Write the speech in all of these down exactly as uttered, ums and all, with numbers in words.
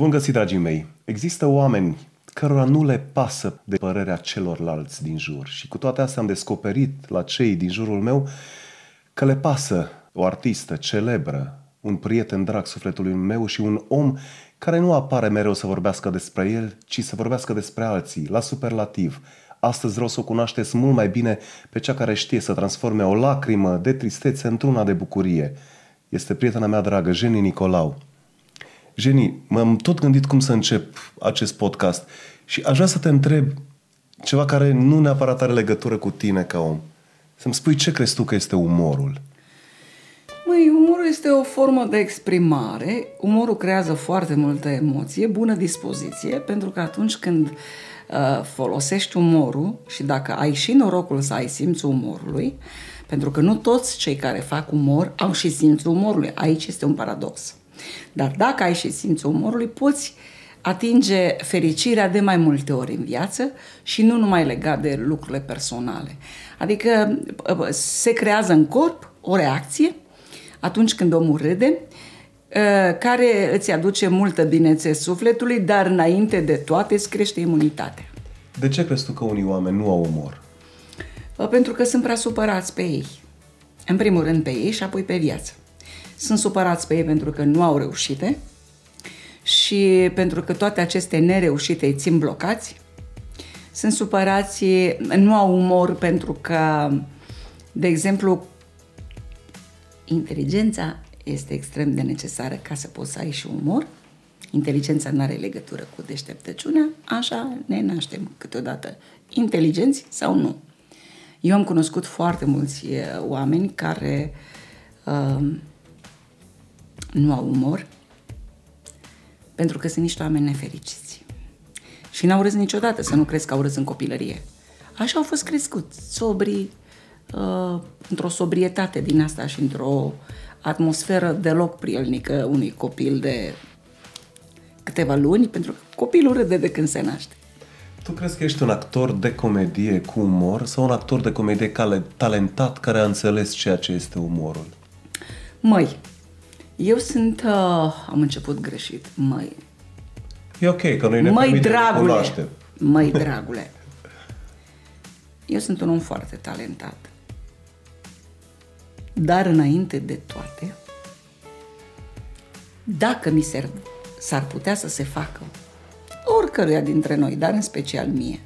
Bun găsit, dragii mei! Există oameni cărora nu le pasă de părerea celorlalți din jur și cu toate astea am descoperit la cei din jurul meu că le pasă o artistă celebră, un prieten drag sufletului meu și un om care nu apare mereu să vorbească despre el, ci să vorbească despre alții, la superlativ. Astăzi vreau să o cunoașteți mult mai bine pe cea care știe să transforme o lacrimă de tristețe într-una de bucurie. Este prietena mea dragă, Jeni Nicolau. Jeni, m-am tot gândit cum să încep acest podcast și aș vrea să te întreb ceva care nu neapărat are legătură cu tine ca om. Să-mi spui ce crezi tu că este umorul? Măi, umorul este o formă de exprimare. Umorul creează foarte multă emoție, bună dispoziție, pentru că atunci când uh, folosești umorul și dacă ai și norocul să ai simțul umorului, pentru că nu toți cei care fac umor au și simțul umorului. Aici este un paradox. Dar dacă ai și simțul umorului, poți atinge fericirea de mai multe ori în viață și nu numai legat de lucrurile personale. Adică se creează în corp o reacție atunci când omul râde, care îți aduce multă binețe sufletului, dar înainte de toate îți crește imunitatea. De ce crezi tu că unii oameni nu au umor? Pentru că sunt prea supărați pe ei. În primul rând pe ei și apoi pe viață. Sunt supărați pe ei pentru că nu au reușite și pentru că toate aceste nereușite îi țin blocați. Sunt supărați, nu au umor pentru că, de exemplu, inteligența este extrem de necesară ca să poți să ai și umor. Inteligența nu are legătură cu deșteptăciunea, așa ne naștem câteodată, inteligenți sau nu. Eu am cunoscut foarte mulți oameni care uh, nu au umor, pentru că sunt niște oameni nefericiți. Și n-au râs niciodată, să nu crezi că au râs în copilărie. Așa au fost crescuți, sobri, uh, într-o sobrietate din asta și într-o atmosferă deloc prielnică unui copil de câteva luni, pentru că copilul râde de când se naște. Tu crezi că ești un actor de comedie cu umor sau un actor de comedie talentat care a înțeles ceea ce este umorul? Măi, eu sunt... Uh, am început greșit, măi. E ok, că noi ne măi dragule, cunoaște. Măi, dragule, eu sunt un om foarte talentat. Dar înainte de toate, dacă mi se, s-ar putea să se facă oricăruia dintre noi, dar în special mie,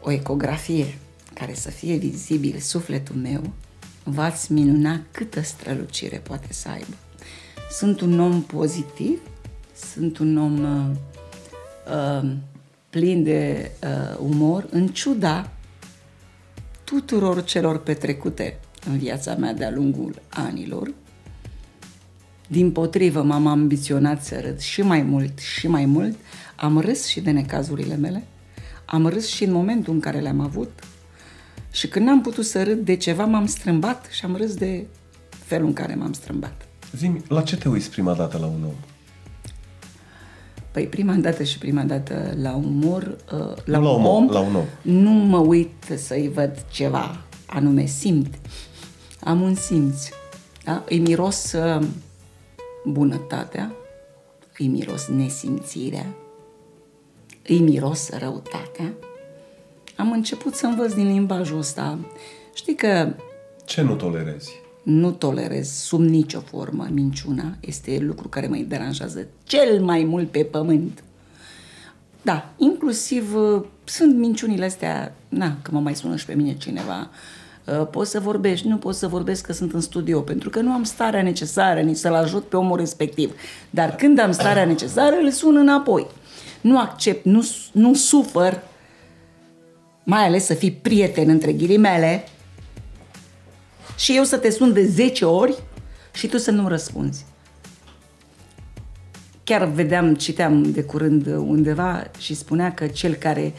o ecografie care să fie vizibil sufletul meu, v-ați minuna câtă strălucire poate să aibă. Sunt un om pozitiv, sunt un om uh, plin de uh, umor, în ciuda tuturor celor petrecute în viața mea de-a lungul anilor. Dimpotrivă, m-am ambiționat să râd și mai mult și mai mult. Am râs și de necazurile mele, am râs și în momentul în care le-am avut. Și când n-am putut să râd de ceva, m-am strâmbat și am râs de felul în care m-am strâmbat. Zi-mi, la ce te uiți prima dată la un om? Păi prima dată și prima dată la umor, la, la, un, om, om, la un om, nu mă uit să-i văd ceva, anume simt. Am un simț. Da? Îi miros bunătatea, îi miros nesimțirea, îi miros răutatea. Am început să învăț din limbajul ăsta. Știi că... Ce nu tolerezi? Nu tolerez sub nicio formă minciuna. Este lucru care mă deranjează cel mai mult pe pământ. Da, inclusiv sunt minciunile astea, na, că mă mai sună și pe mine cineva. Poți să vorbești, nu poți să vorbesc că sunt în studio, pentru că nu am starea necesară nici să-l ajut pe omul respectiv. Dar când am starea necesară, îl sun înapoi. Nu accept, nu, nu sufăr, mai ales să fii prieten între ghilimele și eu să te sun de zece ori și tu să nu răspunzi. Chiar vedeam, citeam de curând undeva și spunea că cel care,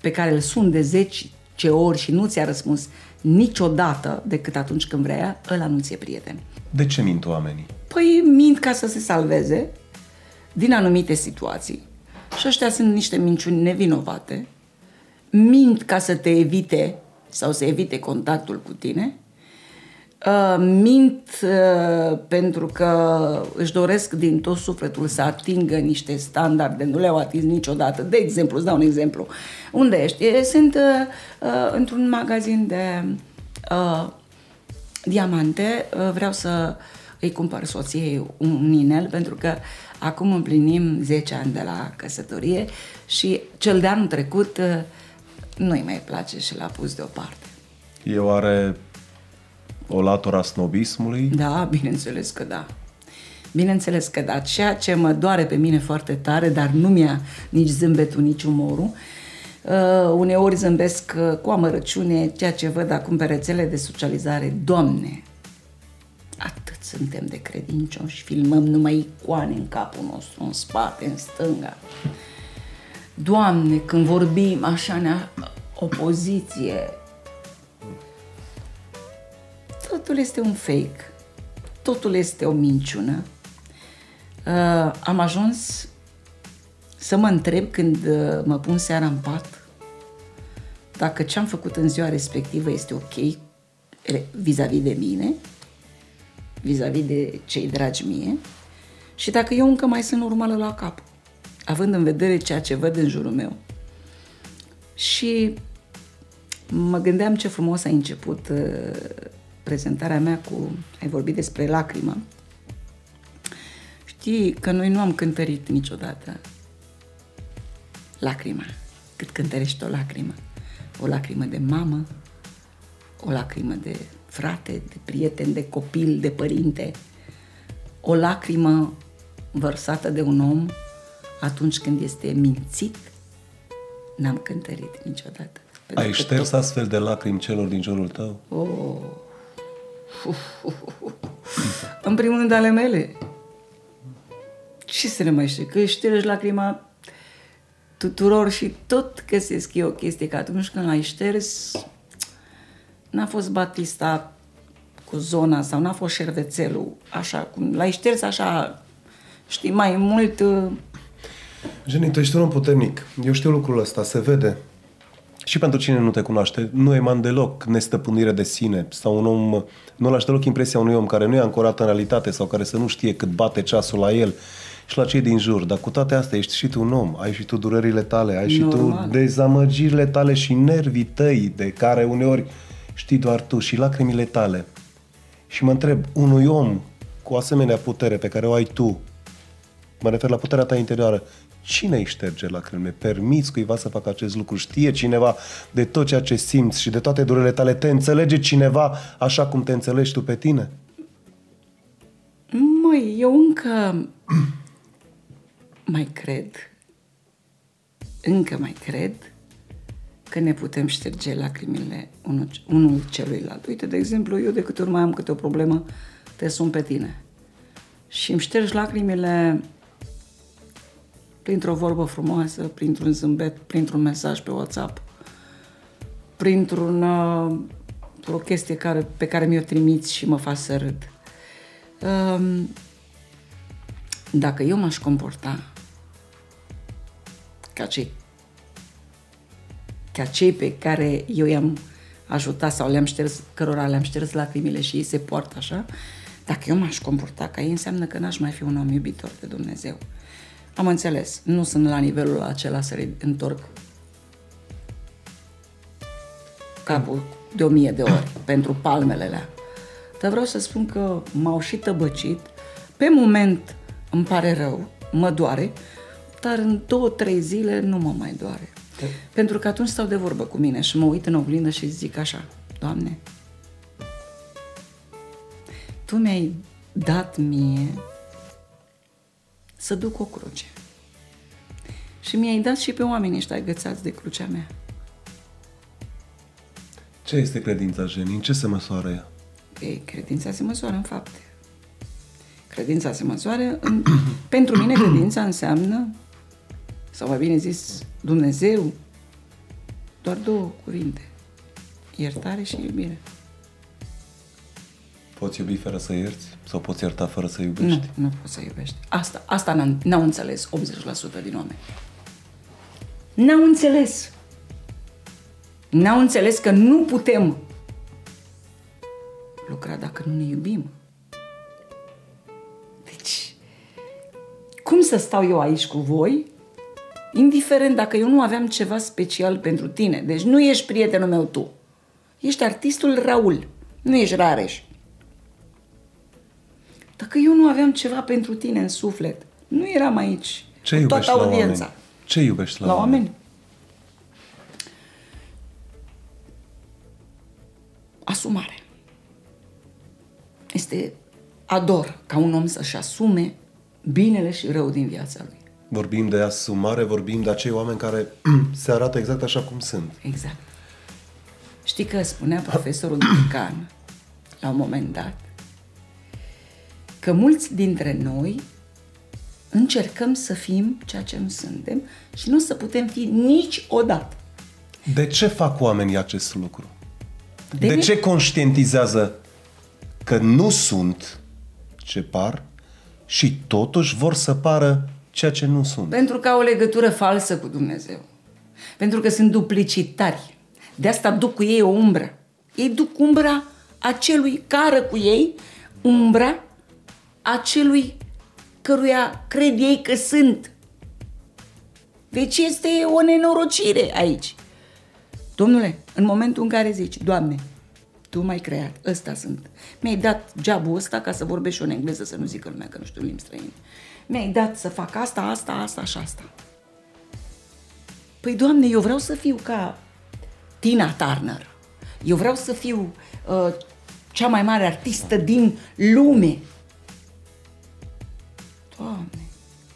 pe care îl sun de zece ori și nu ți-a răspuns niciodată decât atunci când vrea, ăla nu ți-e prieten. De ce mint oamenii? Păi mint ca să se salveze din anumite situații și ăștia sunt niște minciuni nevinovate. Mint ca să te evite sau să evite contactul cu tine mint pentru că își doresc din tot sufletul să atingă niște standarde, nu le-au atins niciodată. De exemplu, îți dau un exemplu. Unde ești? Sunt uh, într-un magazin de uh, diamante, vreau să îi cumpăr soției un inel pentru că acum împlinim zece ani de la căsătorie și cel de anul trecut uh, nu-i mai place și l-a pus deoparte. Eu are o latura snobismului? Da, bineînțeles că da. Bineînțeles că da. Ceea ce mă doare pe mine foarte tare, dar nu mi-a nici zâmbetul, nici umorul. Uh, uneori zâmbesc uh, cu amărăciune ceea ce văd acum pe rețele de socializare. Doamne, atât suntem de credincioși, filmăm numai icoane în capul nostru, în spate, în stânga. Doamne, când vorbim așa ne opoziție. Totul este un fake, totul este o minciună. Uh, am ajuns să mă întreb când uh, mă pun seara în pat dacă ce-am făcut în ziua respectivă este ok vis-a-vis de mine, vis-a-vis de cei dragi mie și dacă eu încă mai sunt normală la cap, având în vedere ceea ce văd în jurul meu. Și mă gândeam ce frumos a început uh, prezentarea mea cu... Ai vorbit despre lacrimă. Știi că noi nu am cântărit niciodată lacrima. Cât cântărești o lacrimă. O lacrimă de mamă, o lacrimă de frate, de prieten, de copil, de părinte. O lacrimă vărsată de un om atunci când este mințit, n-am cântărit niciodată. Ai șters tot... astfel de lacrimi celor din jurul tău? Oh... În primul rând ale mele. Ce să ne mai știi? Că ștergi lacrima tuturor și tot găsesc eu o chestie, că atunci când l-ai șters n-a fost batista cu zona sau n-a fost șervețelul, așa cum l-ai șters, așa știi mai mult. Jeni, tu ești un om puternic. Eu știu lucrul ăsta, se vede. Și pentru cine nu te cunoaște, nu eman deloc nestăpânire de sine sau un om, nu lași deloc impresia unui om care nu e ancorat în realitate sau care să nu știe cât bate ceasul la el și la cei din jur. Dar cu toate astea ești și tu un om, ai și tu durerile tale, ai și normal. Tu dezamăgirile tale și nervii tăi de care uneori știi doar tu și lacrimile tale. Și mă întreb, unui om cu asemenea putere pe care o ai tu, mă refer la puterea ta interioară, cine îi șterge lacrimile? Permiți cuiva să facă acest lucru? Știe cineva de tot ceea ce simți și de toate durerile tale? Te înțelege cineva așa cum te înțelegi tu pe tine? Măi, eu încă mai cred, încă mai cred că ne putem șterge lacrimile unul, unul celuilalt. Uite, de exemplu, eu de câte ori mai am câte o problemă, te sun pe tine și îmi ștergi lacrimile printr-o vorbă frumoasă, printr-un zâmbet, printr-un mesaj pe WhatsApp, printr-un, o chestie care, pe care mi-o trimiți și mă fac să râd. Dacă eu m-aș comporta ca cei, ca cei pe care eu i-am ajutat sau le-am șters, cărora le-am șters lacrimile și ei se poartă așa, dacă eu m-aș comporta ca ei, înseamnă că n-aș mai fi un om iubitor de Dumnezeu. Am înțeles, nu sunt la nivelul acela să întorc capul de o mie de ori pentru palmele alea. Dar vreau să spun că m-au și tăbăcit. Pe moment îmi pare rău, mă doare, dar în două, trei zile nu mă mai doare. Pentru că atunci stau de vorbă cu mine și mă uit în oglindă și zic așa, Doamne, Tu mi-ai dat mie să duc o cruce. Și mi-ai dat și pe oamenii ăștia agățați de crucea mea. Ce este credința, Jeni? În ce se măsoară ea? Ei, credința se măsoară în fapte. Credința se măsoară în... Pentru mine credința înseamnă, sau mai bine zis, Dumnezeu, doar două cuvinte. Iertare și iubire. Poți iubi fără să ierți? Sau poți ierta fără să iubești? Nu, nu poți să iubești. Asta, asta n-au, n-au înțeles optzeci la sută din oameni. N-au înțeles. N-au înțeles că nu putem lucra dacă nu ne iubim? Deci, cum să stau eu aici cu voi, indiferent dacă eu nu aveam ceva special pentru tine? Deci nu ești prietenul meu tu. Ești artistul Raul, nu ești Rareș. Dacă eu nu aveam ceva pentru tine în suflet, nu eram aici. Ce iubești la oameni? Ce iubești la, la oameni? oameni? Asumare. Este ador ca un om să-și asume binele și rău din viața lui. Vorbim de asumare, vorbim de acei oameni care se arată exact așa cum sunt. Exact. Știi că spunea profesorul Duncan la un moment dat că mulți dintre noi încercăm să fim ceea ce nu suntem și nu o să putem fi niciodată. De ce fac oamenii acest lucru? De, de ce conștientizează că nu sunt ce par și totuși vor să pară ceea ce nu sunt? Pentru că au o legătură falsă cu Dumnezeu. Pentru că sunt duplicitari. De asta duc cu ei o umbră. Ei duc umbra acelui care cu ei, umbra acelui căruia cred ei că sunt. Deci este o nenorocire aici. Domnule, în momentul în care zici, Doamne, Tu m-ai creat, ăsta sunt. Mi-ai dat job-ul ăsta ca să vorbesc și eu în engleză, să nu zică lumea că nu știu limbi străine. Mi-ai dat să fac asta, asta, asta și asta. Păi, Doamne, eu vreau să fiu ca Tina Turner. Eu vreau să fiu uh, cea mai mare artistă din lume. Doamne,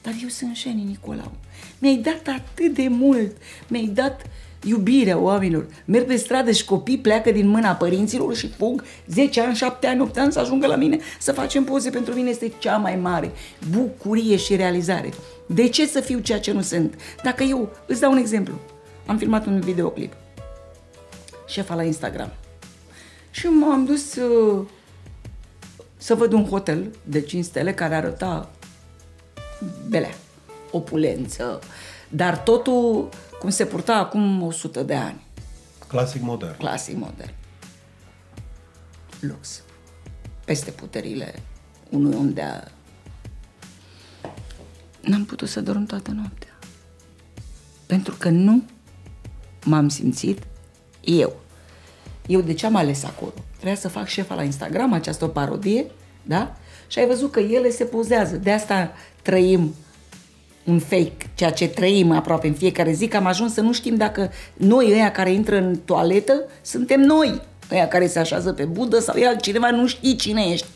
dar eu sunt Jeni Nicolau. Mi-ai dat atât de mult, mi-ai dat iubirea oamenilor. Merg pe stradă și copii pleacă din mâna părinților și fug zece ani, șapte ani, opt ani să ajungă la mine să facem poze. Pentru mine este cea mai mare bucurie și realizare. De ce să fiu ceea ce nu sunt? Dacă eu, îți dau un exemplu, am filmat un videoclip, șefa la Instagram, și m-am dus uh, să văd un hotel de cinci stele care arăta belea, opulență, dar totul cum se purta acum o sută de ani. Clasic modern. Clasic modern. Lux. Peste puterile unui om de a... N-am putut să dorm toată noaptea. Pentru că nu m-am simțit eu. Eu de ce am ales acolo? Trebuia să fac șefa la Instagram, această parodie, da? Și ai văzut că ele se pozează. De asta trăim un fake, ceea ce trăim aproape în fiecare zi, că am ajuns să nu știm dacă noi, ăia care intră în toaletă, suntem noi, ăia care se așează pe budă sau e altcineva, nu știi cine ești.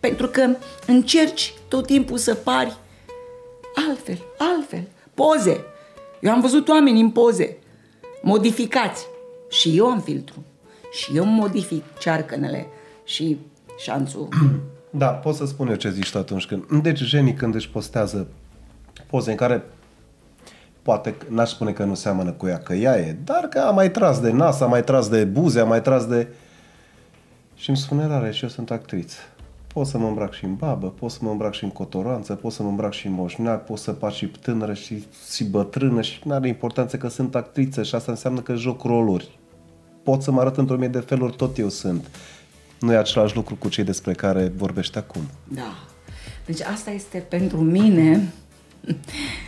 Pentru că încerci tot timpul să pari altfel, altfel. Poze. Eu am văzut oameni în poze modificați. Și eu am filtru. Și eu modific cearcănele și șanțul. Da, pot să spun eu ce zici atunci când... Deci Jeni, când își postează poze în care poate n-aș spune că nu seamănă cu ea, că ea e, dar că a mai tras de nas, a mai tras de buze, a mai tras de... Și îmi spune Rareș, și eu sunt actriță. Pot să mă îmbrac și în babă, pot să mă îmbrac și în cotoranță, pot să mă îmbrac și în moșneac, pot să par și tânără și, și bătrână și n-are importanță că sunt actriță și asta înseamnă că joc roluri. Pot să mă arăt într-o mie de feluri, tot eu sunt. Nu e același lucru cu cei despre care vorbești acum. Da. Deci asta este pentru mine...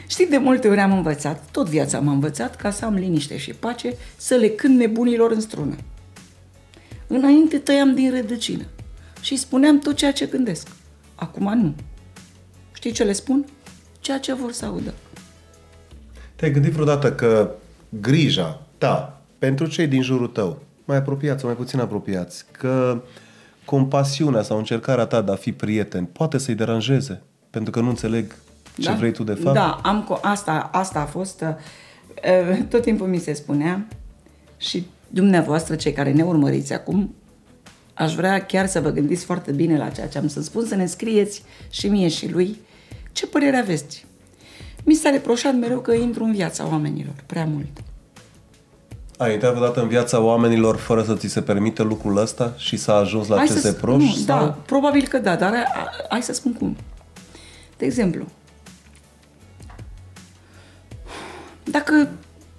Știi, de multe ori am învățat, tot viața m-am învățat ca să am liniște și pace, să le cânt nebunilor în strună. Înainte tăiam din rădăcină și spuneam tot ceea ce gândesc. Acum nu. Știi ce le spun? Ceea ce vor să audă. Te-ai gândit vreodată că grija ta pentru cei din jurul tău, mai apropiați sau mai puțin apropiați, că compasiunea sau încercarea ta de a fi prieten poate să-i deranjeze pentru că nu înțeleg ce da? vrei tu de fapt? Da, am, asta, asta a fost, tot timpul mi se spunea și dumneavoastră, cei care ne urmăriți acum, aș vrea chiar să vă gândiți foarte bine la ceea ce am să spun, să ne scrieți și mie și lui ce părere aveți. Mi s-a reproșat mereu că intru în viața oamenilor prea mult. Ai intrat vreodată în viața oamenilor fără să ți se permită lucrul ăsta și s-a ajuns la hai ce se proști? Sau... Da, probabil că da, dar hai să spun cum. De exemplu, dacă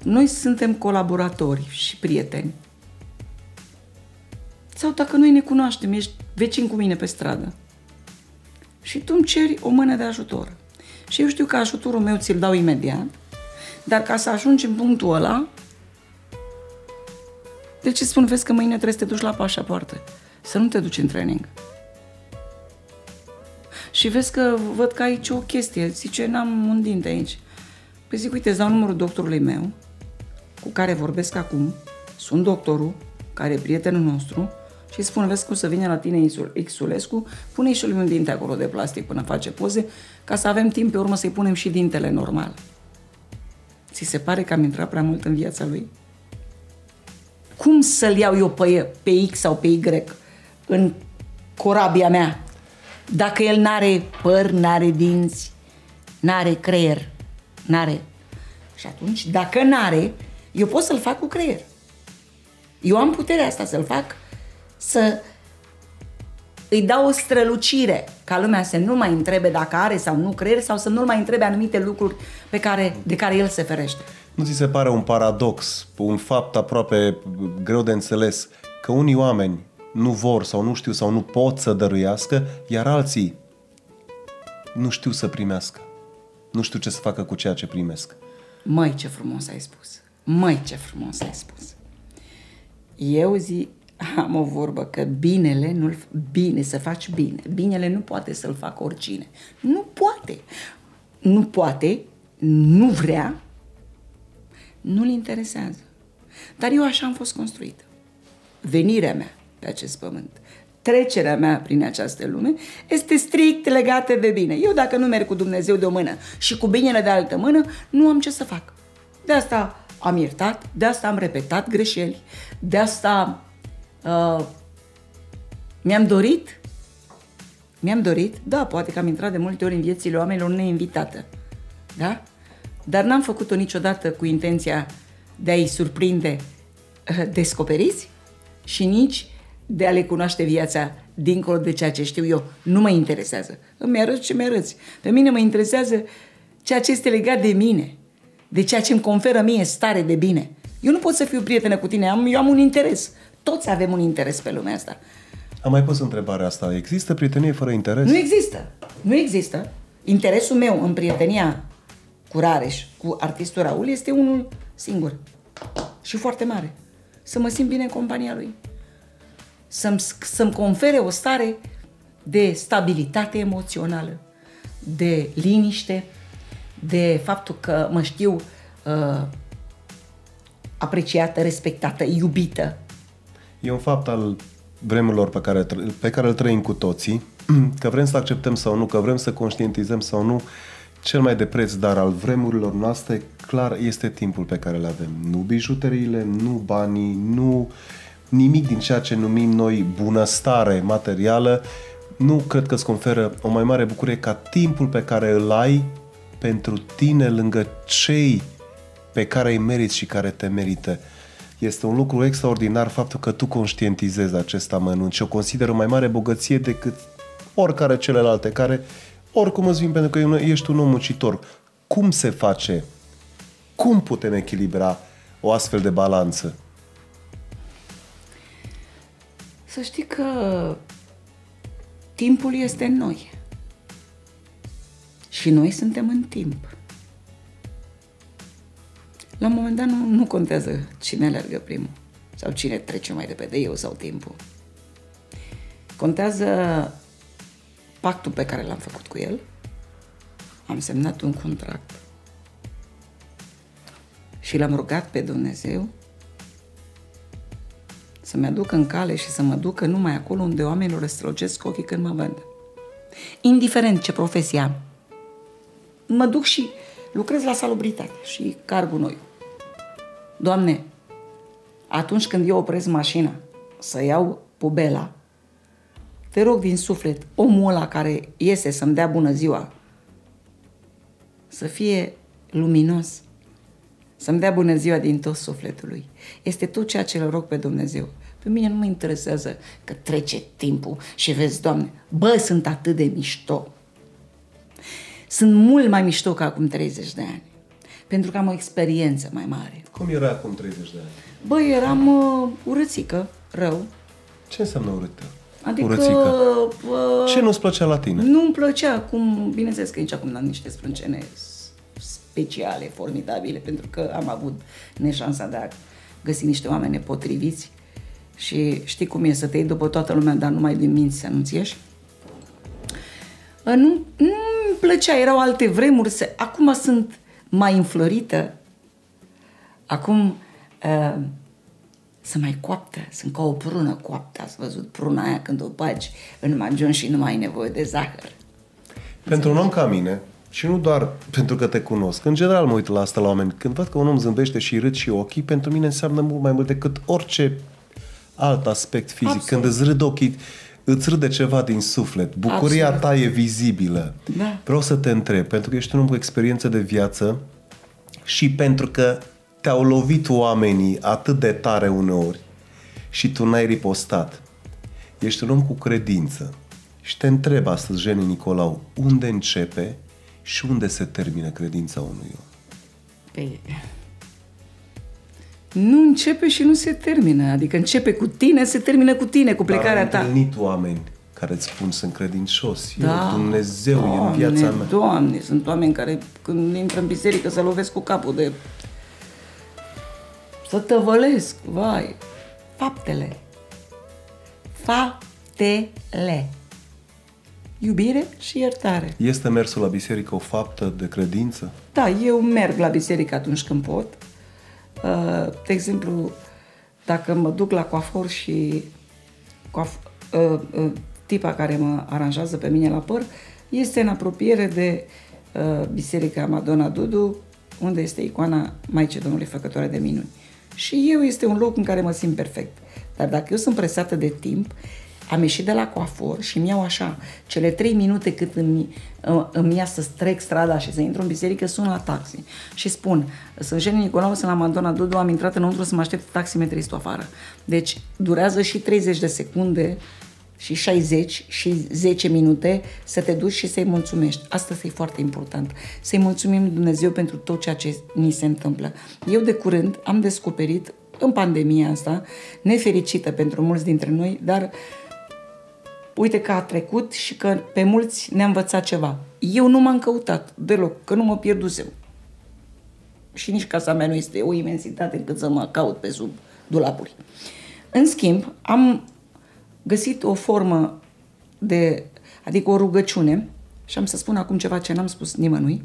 noi suntem colaboratori și prieteni, Sau dacă noi ne cunoaștem, ești vecin cu mine pe stradă și tu îmi ceri o mână de ajutor. Și eu știu că ajutorul meu ți-l dau imediat, dar ca să ajungi în punctul ăla, de ce spun, vezi că mâine trebuie să te duci la pașapoarte, să nu te duci în training. Și vezi că văd că aici o chestie, zice, n-am un dinte aici. Păi zic, uite, îți dau numărul doctorului meu, cu care vorbesc acum, sunt doctorul, care e prietenul nostru, și spun, vezi că o să vine la tine Xulescu, pune-i și lui un dinte acolo de plastic până face poze, ca să avem timp pe urmă să-i punem și dintele normal. Ți se pare că am intrat prea mult în viața lui? Cum să-l iau eu pe, pe X sau pe Y în corabia mea, dacă el n-are păr, n-are dinți, n-are creier, n-are... Și atunci, dacă n-are, eu pot să-l fac cu creier. Eu am puterea asta să-l fac, să îi dau o strălucire, ca lumea să nu mai întrebe dacă are sau nu creier, sau să nu-l mai întrebe anumite lucruri pe care, de care el se ferește. Nu ți se pare un paradox, un fapt aproape greu de înțeles, că unii oameni nu vor sau nu știu sau nu pot să dăruiască, iar alții nu știu să primească. Nu știu ce să facă cu ceea ce primesc. Măi, ce frumos ai spus! Măi, ce frumos ai spus! Eu zi, am o vorbă că binele, nu-l, bine, să faci bine. Binele nu poate să-l facă oricine. Nu poate. Nu poate, nu vrea, nu-l interesează. Dar eu așa am fost construită. Venirea mea pe acest pământ, trecerea mea prin această lume, este strict legată de bine. Eu dacă nu merg cu Dumnezeu de o mână și cu binele de altă mână, nu am ce să fac. De asta am iertat, de asta am repetat greșeli, de asta uh, mi-am dorit, mi-am dorit, da, poate că am intrat de multe ori în viețile oamenilor neinvitată, da? Dar n-am făcut-o niciodată cu intenția de a-i surprinde uh, descoperiți și nici de a le cunoaște viața dincolo de ceea ce știu eu. Nu mă interesează. Îmi arăți ce mi-arăți. Pe mine mă interesează ceea ce este legat de mine, de ceea ce îmi conferă mie stare de bine. Eu nu pot să fiu prietenă cu tine, am, eu am un interes. Toți avem un interes pe lumea asta. Am mai pus întrebarea asta. Există prietenie fără interes? Nu există. Nu există. Interesul meu în prietenia cu Rareș, cu artistul Raul, este unul singur și foarte mare. Să mă simt bine în compania lui. Să-mi, să-mi confere o stare de stabilitate emoțională, de liniște, de faptul că mă știu uh, apreciată, respectată, iubită. E un fapt al vremurilor pe care, pe care îl trăim cu toții, că vrem să acceptăm sau nu, că vrem să conștientizăm sau nu, cel mai de preț dar al vremurilor noastre, clar, este timpul pe care îl avem. Nu bijuteriile, nu banii, nu nimic din ceea ce numim noi bunăstare materială, nu cred că îți conferă o mai mare bucurie ca timpul pe care îl ai pentru tine, lângă cei pe care îi meriți și care te merită. Este un lucru extraordinar faptul că tu conștientizezi acest amănunt și o consider o mai mare bogăție decât oricare celelalte, care oricum îți vin, pentru că ești un om muncitor. Cum se face? Cum putem echilibra o astfel de balanță? Să știi că timpul este în noi. Și noi suntem în timp. La un moment dat nu, nu contează cine alergă primul sau cine trece mai repede, eu sau timpul. Contează pactul pe care l-am făcut cu el. Am semnat un contract și l-am rugat pe Dumnezeu să-mi aducă în cale și să mă ducă numai acolo unde oamenii răstrălgesc ochii când mă văd. Indiferent ce profesie am, mă duc și lucrez la salubritate și car gunoiul. Doamne, atunci când eu opresc mașina să iau pubela, te rog din suflet, omul ăla care iese să-mi dea bună ziua, să fie luminos, să-mi dea bună ziua din tot sufletul lui. Este tot ceea ce le rog pe Dumnezeu. Pe mine nu mă interesează că trece timpul și vezi, Doamne, bă, sunt atât de mișto. Sunt mult mai mișto ca acum treizeci de ani, pentru că am o experiență mai mare. Cum era acum treizeci de ani? Bă, eram uh, urâțică, rău, Ce înseamnă urâtă? Adică... Urățică. Uh, ce nu-ți plăcea la tine? Nu-mi plăcea cum... Bineînțeles că aici acum am niște sprâncene speciale, formidabile, pentru că am avut neșansa de a găsi niște oameni nepotriviți și știi cum e să te iei după toată lumea, dar numai din minți să nu-ți ieși. Uh, nu, nu-mi plăcea, erau alte vremuri. Se, acum sunt mai înflorită. Acum... Uh, Să mai coaptă, sunt ca o prună coaptă. Ați văzut pruna aia când o bagi în magion și nu mai ai nevoie de zahăr. Pentru un om ca mine, și nu doar pentru că te cunosc, în general mă uit la asta la oameni, când văd că un om zâmbește și râd și ochii, pentru mine înseamnă mult mai mult decât orice alt aspect fizic. Absolut. Când îți râd ochii, îți râde ceva din suflet. Bucuria Absolut. Ta e vizibilă. Da. Vreau să te întreb, pentru că ești un om cu experiență de viață și pentru că te-au lovit oamenii atât de tare uneori și tu n-ai ripostat. Ești un om cu credință și te întreb astăzi, Jeni Nicolau, unde începe și unde se termină credința unui om? Păi, nu începe și nu se termină. Adică începe cu tine, se termină cu tine, cu plecarea ta. Am întâlnit oameni care îți spun sunt credincios. Da. Eu, Dumnezeu, Doamne, e în viața mea. Doamne, sunt oameni care când intră în biserică se lovesc cu capul de... Să tăvălesc, vai, faptele, faptele, iubire și iertare. Este mersul la biserică o faptă de credință? Da, eu merg la biserică atunci când pot. De exemplu, dacă mă duc la coafor și coaf- tipa care mă aranjează pe mine la păr este în apropiere de biserica Madonna Dudu, unde este icoana Maicii Domnului Făcătoare de Minuni. Și eu este un loc în care mă simt perfect. Dar dacă eu sunt presată de timp, am ieșit de la coafor și mi-au așa, cele trei minute cât îmi, îmi ia să trec strada și să intru în biserică, sun la taxi și spun, sunt Jeni Nicolau, sunt la Madonna Dudu, am intrat înăuntru să mă aștept taximetristul afară. Deci durează și treizeci de secunde și șaizeci și zece minute să te duci și să-i mulțumești. Asta e foarte important. Să-i mulțumim lui Dumnezeu pentru tot ceea ce ni se întâmplă. Eu de curând am descoperit în pandemia asta, nefericită pentru mulți dintre noi, dar uite că a trecut și că pe mulți ne-a învățat ceva. Eu nu m-am căutat deloc, că nu mă pierdusem. Și nici casa mea nu este o imensitate încât să mă caut pe sub dulapuri. În schimb, am găsit o formă de, adică o rugăciune, și am să spun acum ceva ce n-am spus nimănui.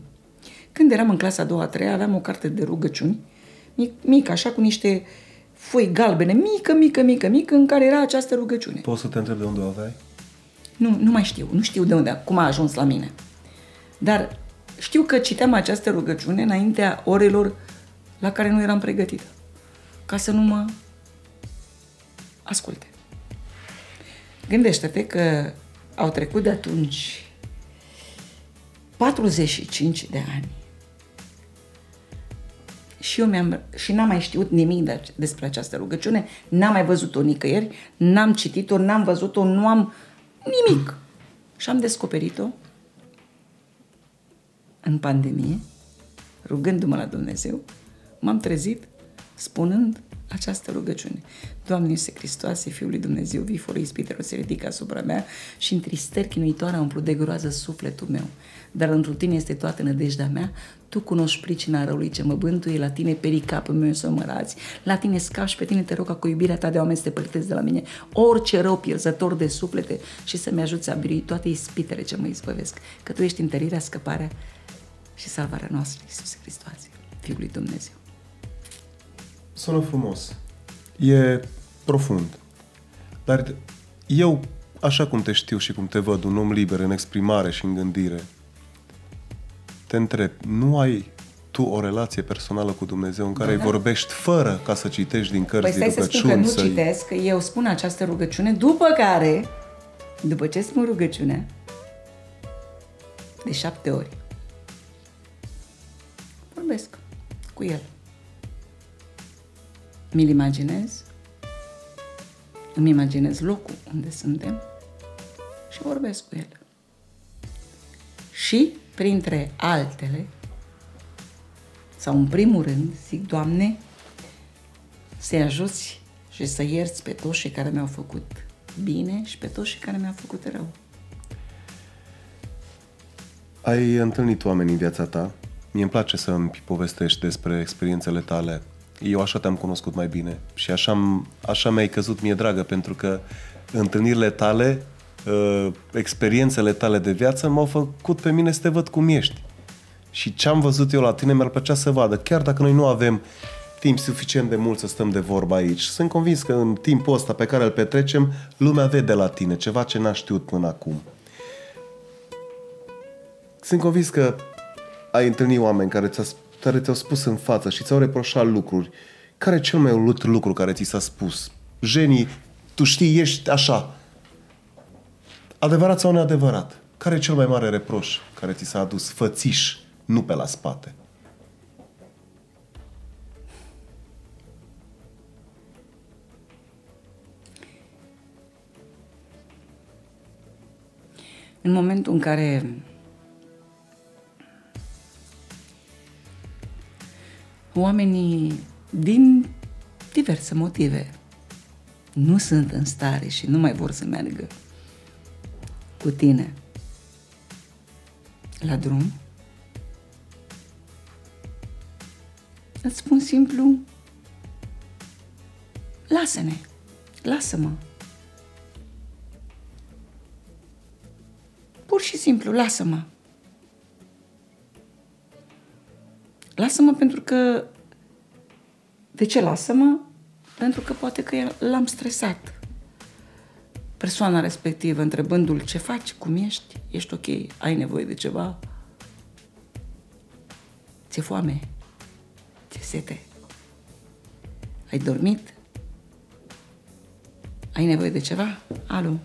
Când eram în clasa a doua, a treia, aveam o carte de rugăciuni, mic, mică, așa, cu niște foi galbene, mică, mică, mică, mică, în care era această rugăciune. Poți să te întreb de unde o aveai? Nu, nu mai știu, nu știu de unde, cum a ajuns la mine. Dar știu că citeam această rugăciune înaintea orelor la care nu eram pregătită, ca să nu mă asculte. Gândește-te că au trecut de atunci patruzeci și cinci de ani și eu mi-am, și n-am mai știut nimic de, despre această rugăciune, n-am mai văzut-o nicăieri, n-am citit-o, n-am văzut-o, nu am nimic. Și am descoperit-o în pandemie, rugându-mă la Dumnezeu, m-am trezit spunând această rugăciune. Doamne Iisuse Hristoase, Fiul lui Dumnezeu, vii fără ispitelor se ridică asupra mea și în tristări chinuitoare am umplut de groază sufletul meu. Dar într-o tine este toată nădejdea mea, tu cunoști pricina răului ce mă bântuie, la tine peri capul meu să mă razi, la tine scap și pe tine te rog ca cu iubirea ta de oameni să te părtezi de la mine orice rău pierzător de suflete și să-mi ajut să abirui toate ispitele ce mă izbăvesc, că tu ești întărirea, scăparea și salvarea noastră, Iisuse Hristoase, Fiul lui Dumnezeu. Sună frumos, e profund, dar eu, așa cum te știu și cum te văd, un om liber în exprimare și în gândire, te întreb, nu ai tu o relație personală cu Dumnezeu în care da, da. Îi vorbești fără ca să citești din cărți, păi, din rugăciuni? Păi stai să spun că nu citesc, că eu spun această rugăciune, după care, după ce spun rugăciunea, de șapte ori, vorbesc cu El. Mi-l imaginez, îmi imaginez locul unde suntem și vorbesc cu el. Și, printre altele, sau în primul rând, zic, Doamne, să-i ajuți și să ierți pe toți cei care mi-au făcut bine și pe toți și care mi-a făcut rău. Ai întâlnit oameni în viața ta. Mie îmi place să îmi povestești despre experiențele tale. Eu așa te-am cunoscut mai bine și așa, așa mi-ai căzut mie dragă, pentru că întâlnirile tale, experiențele tale de viață m-au făcut pe mine să te văd cum ești. Și ce-am văzut eu la tine mi-ar plăcea să vadă, chiar dacă noi nu avem timp suficient de mult să stăm de vorbă aici. Sunt convins că în timpul ăsta pe care îl petrecem, lumea vede la tine ceva ce n-a știut până acum. Sunt convins că ai întâlnit oameni care ți-a, care ți-au spus în față și ți-au reproșat lucruri. Care e cel mai urât lucru care ți s-a spus? Jeni, tu știi, ești așa. Adevărat sau neadevărat? Care e cel mai mare reproș care ți s-a adus fățiș, nu pe la spate? În momentul în care oamenii, din diverse motive, nu sunt în stare și nu mai vor să meargă cu tine la drum, îți spun simplu, lasă-ne, lasă-mă. Pur și simplu, lasă-mă. Lasă-mă pentru că... De ce lasă-mă? Pentru că poate că l-am stresat. Persoana respectivă, întrebându-l ce faci, cum ești, ești ok, ai nevoie de ceva, ți-e foame, ți-e sete, ai dormit, ai nevoie de ceva, alu,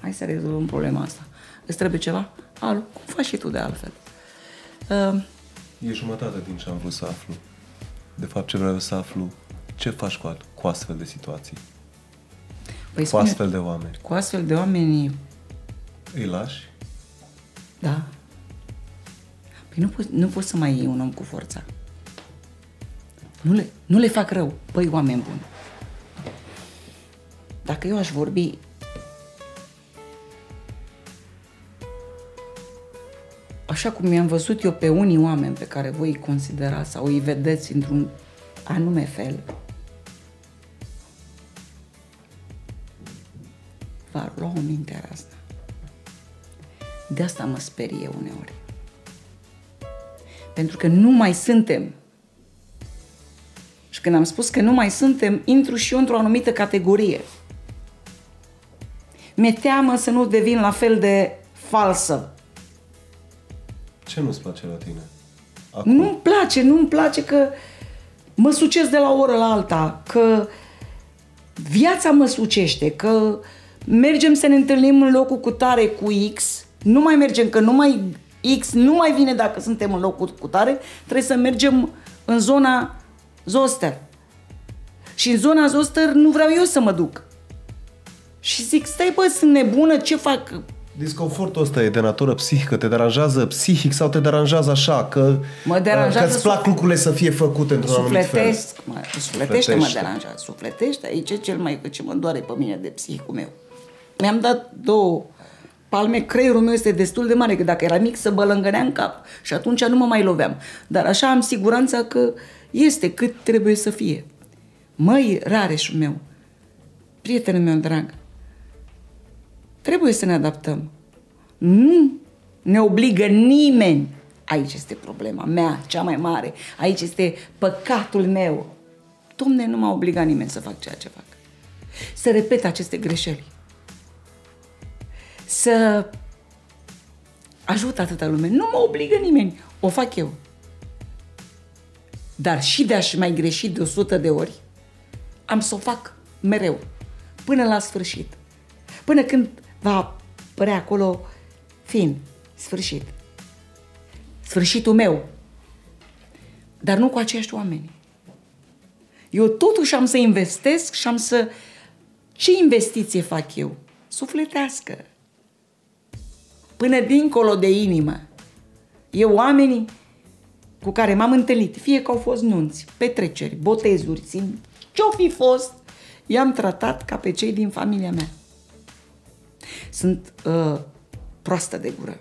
hai să rezolvăm problema asta. Îți trebuie ceva? Alu, cum faci și tu de altfel? Uh, E jumătate din ce am vrut să aflu. De fapt, ce vreau să aflu, ce faci cu, cu astfel de situații? Păi cu spune, astfel de oameni. Cu astfel de oameni... Îi lași? Da. Păi nu poți, nu poți să mai iei un om cu forța. Nu le, nu le fac rău. Păi, oameni buni. Dacă eu aș vorbi... Așa cum i-am văzut eu pe unii oameni pe care voi îi considerați sau îi vedeți într-un anume fel, v-ar lua o mintea asta. De asta mă sperie uneori. Pentru că nu mai suntem. Și când am spus că nu mai suntem, intru și eu într-o anumită categorie. Mi-e teamă să nu devin la fel de falsă. Ce nu-ți place la tine? Acum? Nu-mi place, nu-mi place că mă sucesc de la o oră la alta, că viața mă sucește, că mergem să ne întâlnim în locul cu tare cu X, nu mai mergem, că numai X nu mai vine dacă suntem în locul cu tare, trebuie să mergem în zona Zoster. Și în zona Zoster nu vreau eu să mă duc. Și zic, stai bă, sunt nebună, ce fac? Disconfortul ăsta e de natură psihică, te deranjează psihic sau te deranjează așa, că îți plac suflet... lucrurile să fie făcute într-un sufletesc, anumit fel. Mă, sufletește, sufletește mă deranjează, sufletește, aici e cel mai, ce mă doare pe mine de psihicul meu. Mi-am dat două palme, creierul meu este destul de mare, că dacă era mic să bălângănea în cap și atunci nu mă mai loveam. Dar așa am siguranța că este cât trebuie să fie. Măi, Rareșul meu, prietenul meu drag, trebuie să ne adaptăm. Nu ne obligă nimeni. Aici este problema mea, cea mai mare. Aici este păcatul meu. Dom'le, nu m-a obligat nimeni să fac ceea ce fac. Să repet aceste greșeli. Să ajut atâta lume. Nu mă obligă nimeni. O fac eu. Dar și de-aș mai greși de o sută de ori, am să o fac mereu. Până la sfârșit. Până când va părea acolo fin, sfârșit. Sfârșitul meu. Dar nu cu acești oameni. Eu totuși am să investesc și am să... Ce investiție fac eu? Sufletească. Până dincolo de inimă. Eu oamenii cu care m-am întâlnit, fie că au fost nunți, petreceri, botezuri, țin, ce-o fi fost, i-am tratat ca pe cei din familia mea. sunt uh, proastă de gură.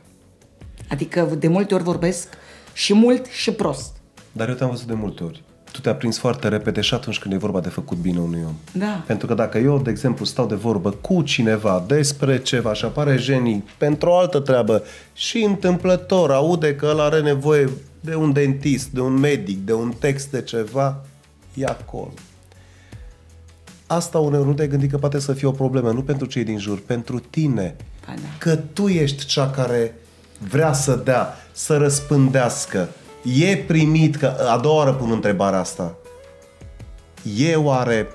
Adică de multe ori vorbesc și mult și prost. Dar eu te-am văzut de multe ori. Tu te-a prins foarte repede și atunci când e vorba de făcut bine unui om. Da. Pentru că dacă eu, de exemplu, stau de vorbă cu cineva despre ceva și apare Jeni pentru o altă treabă și întâmplător aude că el are nevoie de un dentist, de un medic, de un text, de ceva, e acolo. Asta uneori nu te-ai gândit că poate să fie o problemă, nu pentru cei din jur, pentru tine. Da. Că tu ești cea care vrea să dea, să răspândească. E primit, că a doua oară pun întrebarea asta, e oare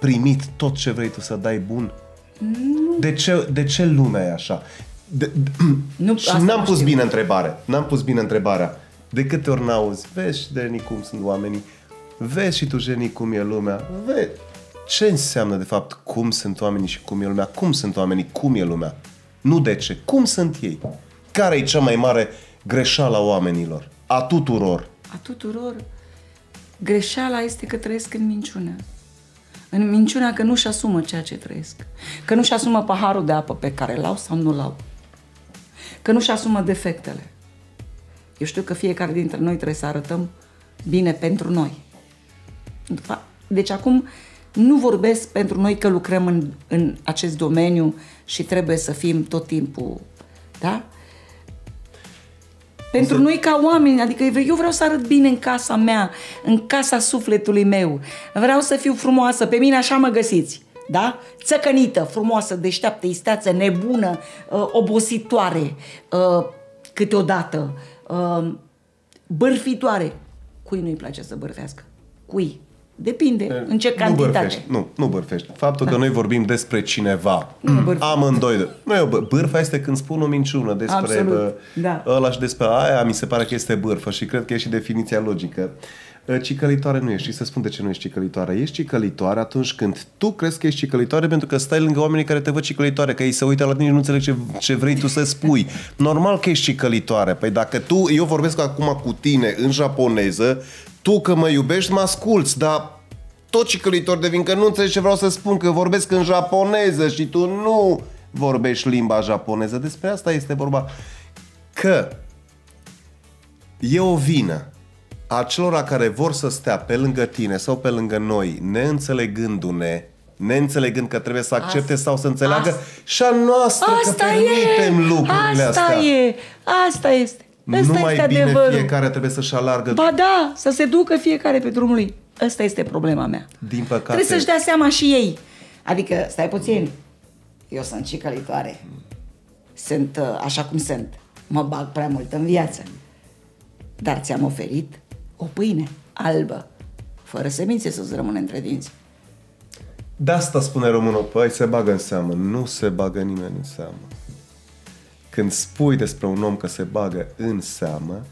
primit tot ce vrei tu să dai bun? Nu. De ce, de ce lumea e așa? De, de, nu, și n-am pus bine întrebare, n-am pus bine întrebarea. De câte ori n-auzi, vezi, Jeni, cum sunt oamenii, vezi și tu, Jeni, cum e lumea, vezi ce înseamnă de fapt cum sunt oamenii și cum e lumea, cum sunt oamenii, cum e lumea, nu de ce, cum sunt ei, care e cea mai mare greșeala oamenilor? A tuturor. A tuturor. Greșeala este că trăiesc în minciună. În minciuna că nu-și asumă ceea ce trăiesc. Că nu-și asumă paharul de apă pe care l-au sau nu l-au. Că nu-și asumă defectele. Eu știu că fiecare dintre noi trebuie să arătăm bine pentru noi. Deci acum nu vorbesc pentru noi că lucrăm în, în acest domeniu și trebuie să fim tot timpul, da? Pentru noi ca oameni, adică eu vreau să arăt bine în casa mea, în casa sufletului meu. Vreau să fiu frumoasă, pe mine așa mă găsiți, da? Țăcănită, frumoasă, deșteaptă, isteață, nebună, obositoare, câteodată, bârfitoare. Cui nu-i place să bârfească? Cui? Depinde în ce cantitate. Nu bârfești, nu, nu bârfești. Faptul da. Că noi vorbim despre cineva, amândoi. Nu, bârfa este când spun o minciună despre bă, da. Ăla și despre aia, mi se pare că este bârfă și cred că e și definiția logică. Cicălitoare nu ești. Și să spun de ce nu ești cicălitoare. Ești cicălitoare atunci când tu crezi că ești cicălitoare pentru că stai lângă oamenii care te văd cicălitoare, că ei se uită la tine și nu înțeleg ce, ce vrei tu să spui. Normal că ești cicălitoare. Păi dacă tu, eu vorbesc acum cu tine în japoneză, tu că mă iubești, mă asculți, dar tot cicălitor devin că nu înțelegi ce vreau să spun, că vorbesc în japoneză și tu nu vorbești limba japoneză. Despre asta este vorba. Că e o vină a celora care vor să stea pe lângă tine sau pe lângă noi, neînțelegându-ne, neînțelegând că trebuie să accepte asta, sau să înțeleagă, asta, și a noastră asta că permitem e, lucrurile asta astea. E, asta este. Asta numai este bine adevărul. Fiecare trebuie să-și alargă. Ba da, să se ducă fiecare pe drumul lui. Asta este problema mea. Din păcate. Trebuie să-și dea seama și ei. Adică, stai puțin, eu sunt cicălitoare. Sunt așa cum sunt. Mă bag prea mult în viață. Dar ți-am oferit o pâine albă, fără semințe să-ți rămâne între dinți. De asta spune românul, păi se bagă în seamă. Nu se bagă nimeni în seamă. Când spui despre un om că se bagă în seamă,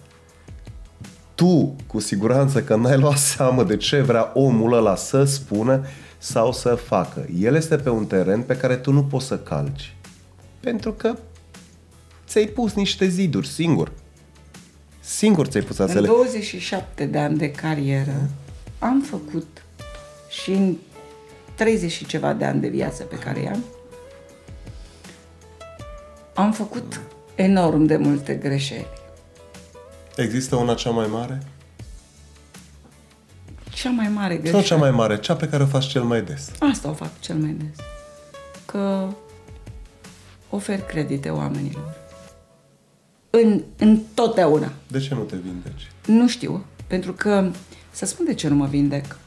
tu cu siguranță că n-ai luat seamă de ce vrea omul ăla să spună sau să facă. El este pe un teren pe care tu nu poți să calci. Pentru că ți-ai pus niște ziduri singur. Singur ți-ai pus asele. În douăzeci și șapte de ani de carieră am făcut și în treizeci și ceva de ani de viață pe care i-am, am făcut enorm de multe greșeli. Există una cea mai mare? Cea mai mare greșeală? Sau cea mai mare? Cea pe care o faci cel mai des? Asta o fac cel mai des. Că ofer credite oamenilor. În, în totdeauna. De ce nu te vindeci? Nu știu. Pentru că, să spun de ce nu mă vindec.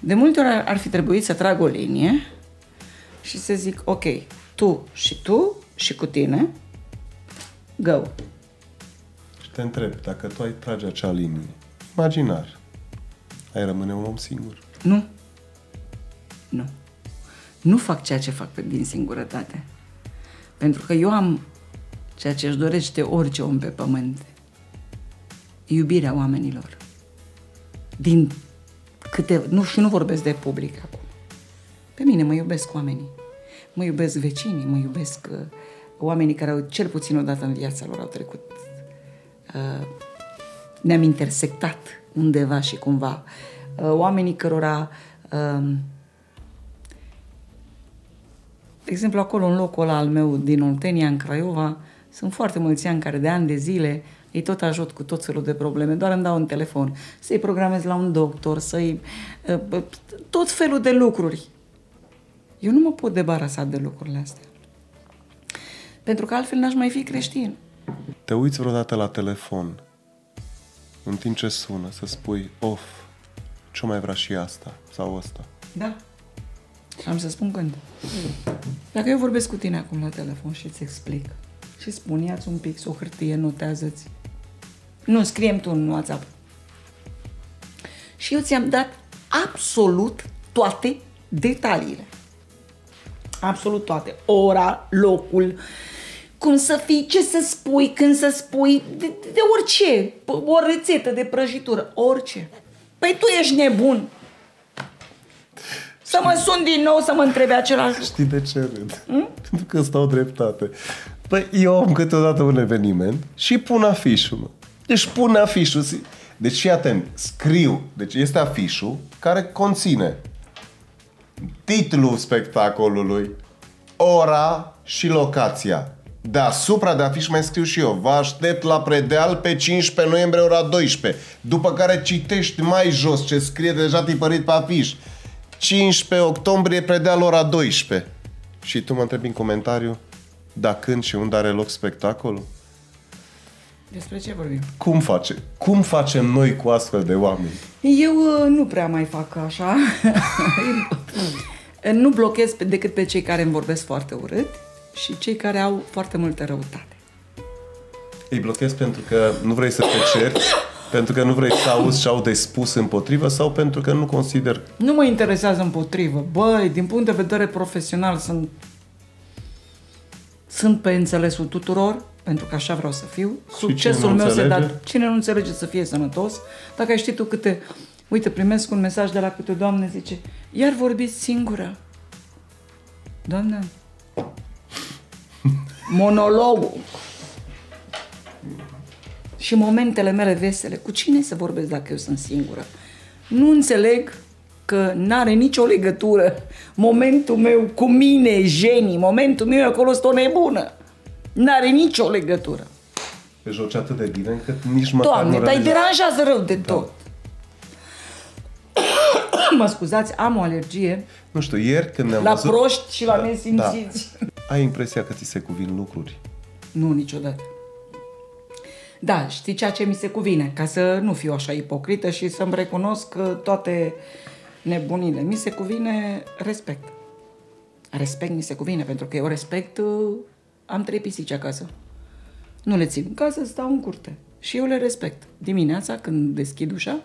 De multe ori ar fi trebuit să trag o linie și să zic, ok, tu și tu și cu tine, go. Și te întreb, dacă tu ai trage acea linie, imaginar, ai rămâne un om singur? Nu. Nu. Nu fac ceea ce fac din singurătate. Pentru că eu am ceea ce își dorește orice om pe pământ. Iubirea oamenilor. Din câte... Nu, și nu vorbesc de public acum. Pe mine mă iubesc oamenii. Mă iubesc vecinii, mă iubesc uh, oamenii care au cel puțin odată în viața lor au trecut. Uh, ne-am intersectat undeva și cumva. Uh, oamenii cărora uh, De exemplu, acolo, în locul ăla al meu din Oltenia, în Craiova, sunt foarte mulți ani care de ani de zile îi tot ajut cu tot felul de probleme, doar îmi dau un telefon, să-i programez la un doctor, să-i... tot felul de lucruri. Eu nu mă pot debarasa de lucrurile astea. Pentru că altfel n-aș mai fi creștin. Te uiți vreodată la telefon, în timp ce sună, să spui, of, ce mai vrea și asta sau asta? Da. Am să spun când. Dacă eu vorbesc cu tine acum la telefon și îți explic și spun, ia-ți un pix, o hârtie, notează-ți. Nu, scrie-mi tu în WhatsApp. Și eu ți-am dat absolut toate detaliile. Absolut toate. Ora, locul, cum să fii, ce să spui, când să spui, de, de orice. O rețetă de prăjitură, orice. Păi tu ești nebun. Să mă sun din nou să mă întrebe același. Știi de ce râd? Hmm? Pentru că stau dreptate. Păi eu am câteodată un eveniment și pun afișul, mă. Deci pun afișul. Deci fii atent, scriu. Deci este afișul care conține titlul spectacolului, ora și locația. Deasupra de afiș mai scriu și eu, vă aștept la Predeal pe cincisprezece noiembrie ora douăsprezece. După care citești mai jos ce scrie deja tipărit pe afiș. cincisprezece octombrie Predeal ora douăsprezece. Și tu mă întrebi în comentariu, da, când și unde are loc spectacolul? Despre ce vorbim? Cum face? Cum facem noi cu astfel de oameni? Eu uh, nu prea mai fac așa. Nu blochez pe, decât pe cei care îmi vorbesc foarte urât și cei care au foarte multă răutate. Îi blochez pentru că nu vrei să te ceri, pentru că nu vrei să auzi ce au de spus împotrivă sau pentru că nu consider... Nu mă interesează împotrivă. Băi, din punct de vedere profesional sunt... Sunt pe înțelesul tuturor, pentru că așa vreau să fiu. Succesul meu se dă. Cine nu înțelege să fie sănătos. Dacă ai ști tu câte... Uite, primesc un mesaj de la câte o doamnă, zice, iar vorbiți singură. Doamnă, monologul. Și momentele mele vesele. Cu cine să vorbesc dacă eu sunt singură? Nu înțeleg că n-are nicio legătură momentul meu cu mine, Jeni. Momentul meu acolo este o nebună. N-are nicio legătură. Te joci atât de bine încât nici măcar nu realizează. Doamne, dar îi deranjează rău de da. tot. Mă scuzați, am o alergie. Nu știu, ieri când ne-am la văzut... La proști și la da, nesimțiți. Da. Ai impresia că ți se cuvin lucruri? Nu, niciodată. Da, știi ceea ce mi se cuvine, ca să nu fiu așa ipocrită și să-mi recunosc că toate... nebunile. Mi se cuvine respect. Respect mi se cuvine, pentru că eu respect, am trei pisici acasă. Nu le țin în casă, stau în curte. Și eu le respect. Dimineața, când deschid ușa,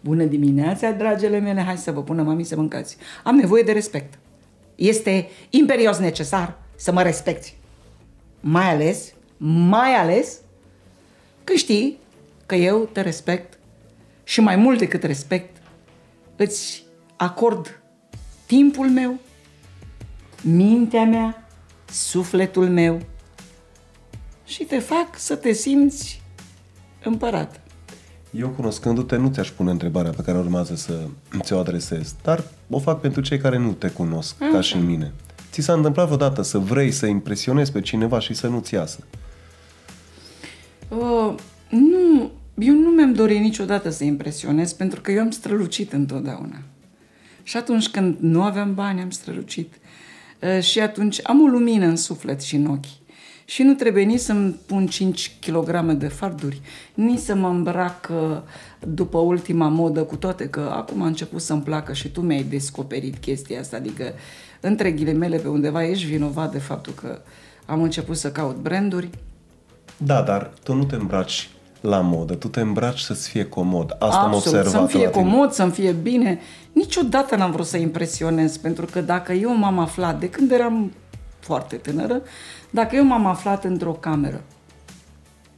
bună dimineața, dragele mele, hai să vă pună mami să mâncați. Am nevoie de respect. Este imperios necesar să mă respecti. Mai ales, mai ales, că știi că eu te respect și mai mult decât respect, îți acord timpul meu, mintea mea, sufletul meu și te fac să te simți împărat. Eu, cunoscându-te, nu ți-aș pune întrebarea pe care urmează să ți-o adresez, dar o fac pentru cei care nu te cunosc, okay, ca și în mine. Ți s-a întâmplat vreodată să vrei să impresionezi pe cineva și să nu-ți iasă? Uh, nu... Eu nu mi-am dorit niciodată să impresionez, pentru că eu am strălucit întotdeauna. Și atunci când nu aveam bani, am strălucit. Și atunci am o lumină în suflet și în ochi. Și nu trebuie nici să-mi pun cinci kilograme de farduri, nici să mă îmbrac după ultima modă, cu toate că acum a început să-mi placă și tu mi-ai descoperit chestia asta. Adică, între ghilimele, pe undeva ești vinovat de faptul că am început să caut branduri. Da, dar tu nu te îmbraci la modă, tu te îmbraci să-ți fie comod. Asta am observat. Absolut, să-mi fie comod, să-mi fie bine. Niciodată n-am vrut să impresionez, pentru că dacă eu m-am aflat, de când eram foarte tânără, dacă eu m-am aflat într-o cameră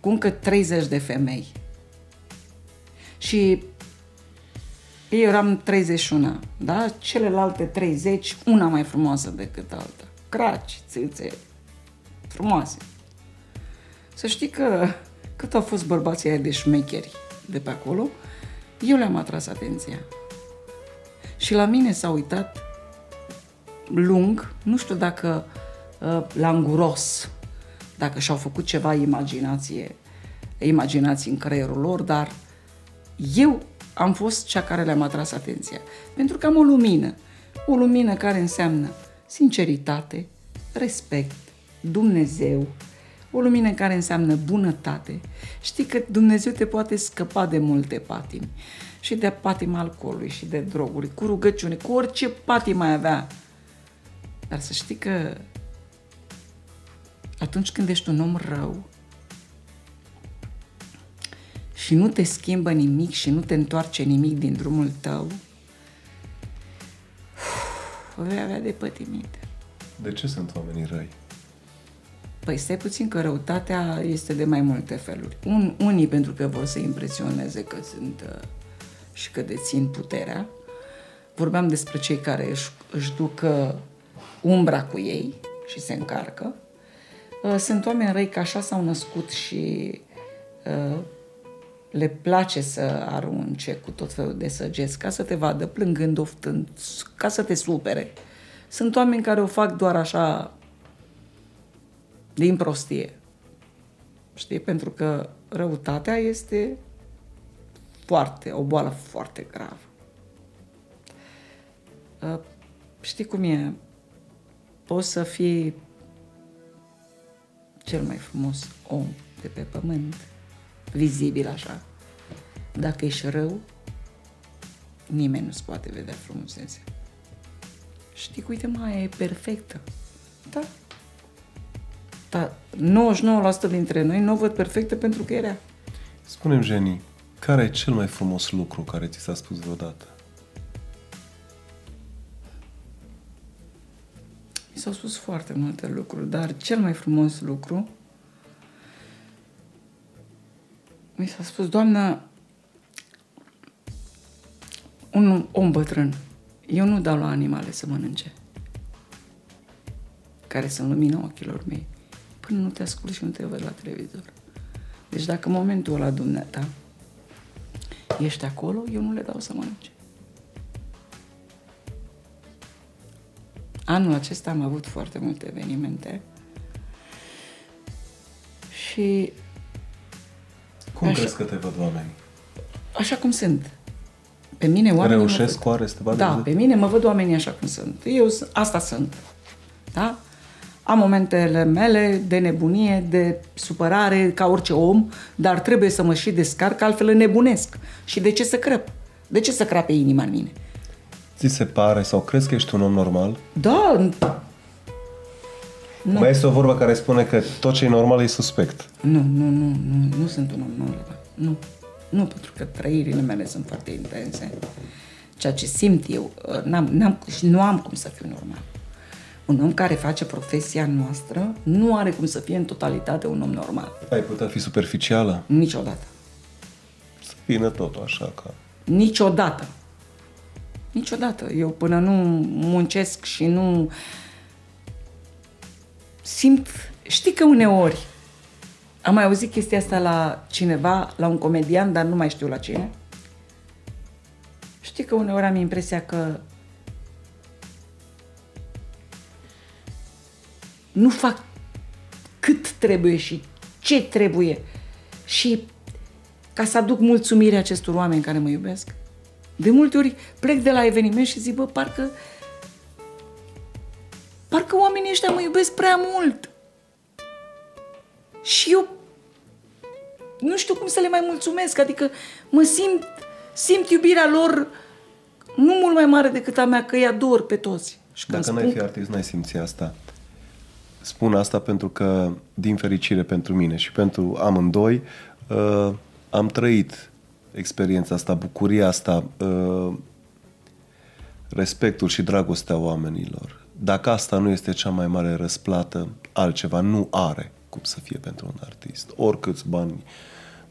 cu încă treizeci de femei și eu eram treizeci și unu, da? Celelalte treizeci, una mai frumoasă decât alta. Craci, țâțe, frumoase. Să știi că cât au fost bărbații aia de șmecheri de pe acolo, eu le-am atras atenția. Și la mine s-a uitat lung, nu știu dacă uh, languros, dacă și-au făcut ceva imaginație, imaginații în creierul lor, dar eu am fost cea care le-am atras atenția. Pentru că am o lumină, o lumină care înseamnă sinceritate, respect, Dumnezeu, o lumină care înseamnă bunătate. Știi că Dumnezeu te poate scăpa de multe patimi și de patima alcoolului și de droguri, cu rugăciune, cu orice patimă mai avea. Dar să știi că atunci când ești un om rău și nu te schimbă nimic și nu te întoarce nimic din drumul tău, o vei avea de pătimit. De ce sunt oamenii răi? Păi stai puțin că răutatea este de mai multe feluri. Un, unii pentru că vor să impresioneze că sunt uh, și că dețin puterea. Vorbeam despre cei care își, își duc uh, umbra cu ei și se încarcă. Uh, sunt oameni răi că așa s-au născut și uh, le place să arunce cu tot felul de săgeți ca să te vadă plângând, oftând, ca să te supere. Sunt oameni care o fac doar așa din prostie. Știi? Pentru că răutatea este foarte, o boală foarte gravă. Știi cum e? Poți să fii cel mai frumos om de pe pământ, vizibil așa. Dacă ești rău, nimeni nu-ți poate vedea frumusețea. Știi, uite-mă, aia e perfectă. Da? Dar nouăzeci și nouă la sută dintre noi nu o văd perfectă pentru că e rea. Spune-mi, Jeni, care e cel mai frumos lucru care ți s-a spus vreodată? Mi s-au spus foarte multe lucruri, dar cel mai frumos lucru mi s-a spus, doamnă, un om bătrân, eu nu dau la animale să mănânce, care sunt lumina ochilor mei, până nu te ascult și nu te văd la televizor. Deci dacă în momentul ăla dumneata ești acolo, eu nu le dau să mănânce. Anul acesta am avut foarte multe evenimente și... Cum așa, crezi că te văd oamenii? Așa cum sunt. Pe mine oamenii reușesc cu areste, ba, da, pe mine mă văd oamenii așa cum sunt. Eu asta sunt. Da? Am momentele mele de nebunie, de supărare, ca orice om, dar trebuie să mă și descarc, altfel nebunesc. Și de ce să crăp? De ce să crape inima în mine? Ți se pare sau crezi că ești un om normal? Da. Mai este o vorbă care spune că tot ce e normal e suspect. Nu, nu, nu, nu, nu sunt un om normal. Nu, nu, pentru că trăirile mele sunt foarte intense. Ceea ce simt eu, n-am, n-am, nu am cum să fiu normal. Un om care face profesia noastră nu are cum să fie în totalitate un om normal. Ai putea fi superficială? Niciodată. Să vină totul așa ca... Niciodată. Niciodată. Eu până nu muncesc și nu... Simt... Știi că uneori am mai auzit chestia asta la cineva, la un comedian, dar nu mai știu la cine. Știi că uneori am impresia că nu fac cât trebuie și ce trebuie și ca să aduc mulțumirea acestor oameni care mă iubesc. De multe ori plec de la eveniment și zic, bă, parcă parcă oamenii ăștia mă iubesc prea mult. Și eu nu știu cum să le mai mulțumesc, adică mă simt, simt iubirea lor nu mult mai mare decât a mea, că îi ador pe toți. Și dacă n-ai fi artist, n-ai simți asta. Spun asta pentru că, din fericire pentru mine și pentru amândoi, uh, am trăit experiența asta, bucuria asta, uh, respectul și dragostea oamenilor. Dacă asta nu este cea mai mare răsplată, altceva nu are cum să fie pentru un artist. Oricâți bani...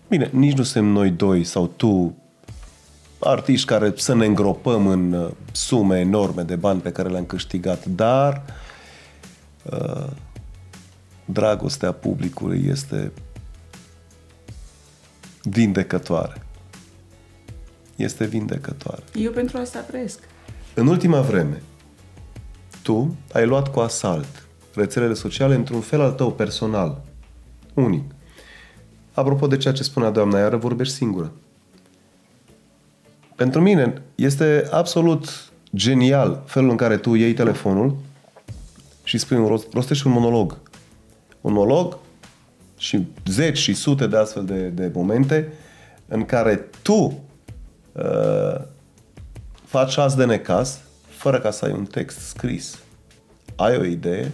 Bine, nici nu suntem noi doi sau tu artiști care să ne îngropăm în sume enorme de bani pe care le-am câștigat, dar... Uh, dragostea publicului este vindecătoare. Este vindecătoare. Eu pentru asta trăiesc. În ultima vreme, tu ai luat cu asalt rețelele sociale într-un fel al tău personal, unic. Apropo de ceea ce spunea doamna, iară vorbești singură. Pentru mine este absolut genial felul în care tu iei telefonul și spui un rost, rostești un monolog. Un monolog și zeci și sute de astfel de, de momente în care tu uh, faci as de necas fără ca să ai un text scris. Ai o idee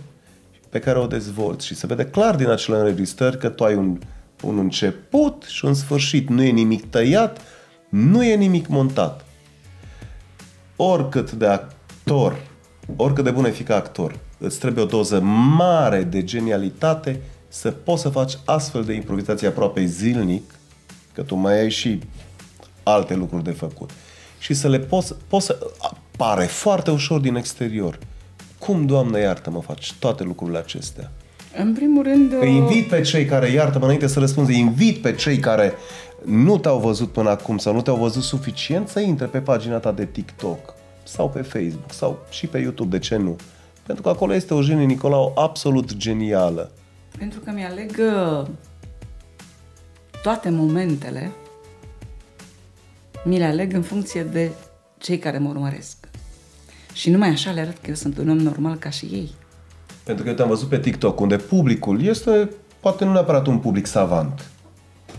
pe care o dezvolți și se vede clar din acele înregistrări că tu ai un, un început și un sfârșit. Nu e nimic tăiat, nu e nimic montat. Oricât de actor, oricât de bun e fi ca actor, îți trebuie o doză mare de genialitate să poți să faci astfel de improvizații aproape zilnic, că tu mai ai și alte lucruri de făcut. Și să le poți, poți să apare foarte ușor din exterior. Cum, Doamne, iartă-mă, faci toate lucrurile acestea? În primul rând... Îi invit pe cei care, iartă-mă, înainte să răspunzi, îi invit pe cei care nu te-au văzut până acum sau nu te-au văzut suficient să intre pe pagina ta de TikTok sau pe Facebook sau și pe YouTube, de ce nu? Pentru că acolo este o Jeni Nicolau absolut genială. Pentru că mi-aleg toate momentele, mi le aleg în funcție de cei care mă urmăresc. Și numai așa le arăt că eu sunt un om normal ca și ei. Pentru că eu te-am văzut pe TikTok, unde publicul este, poate nu neapărat un public savant.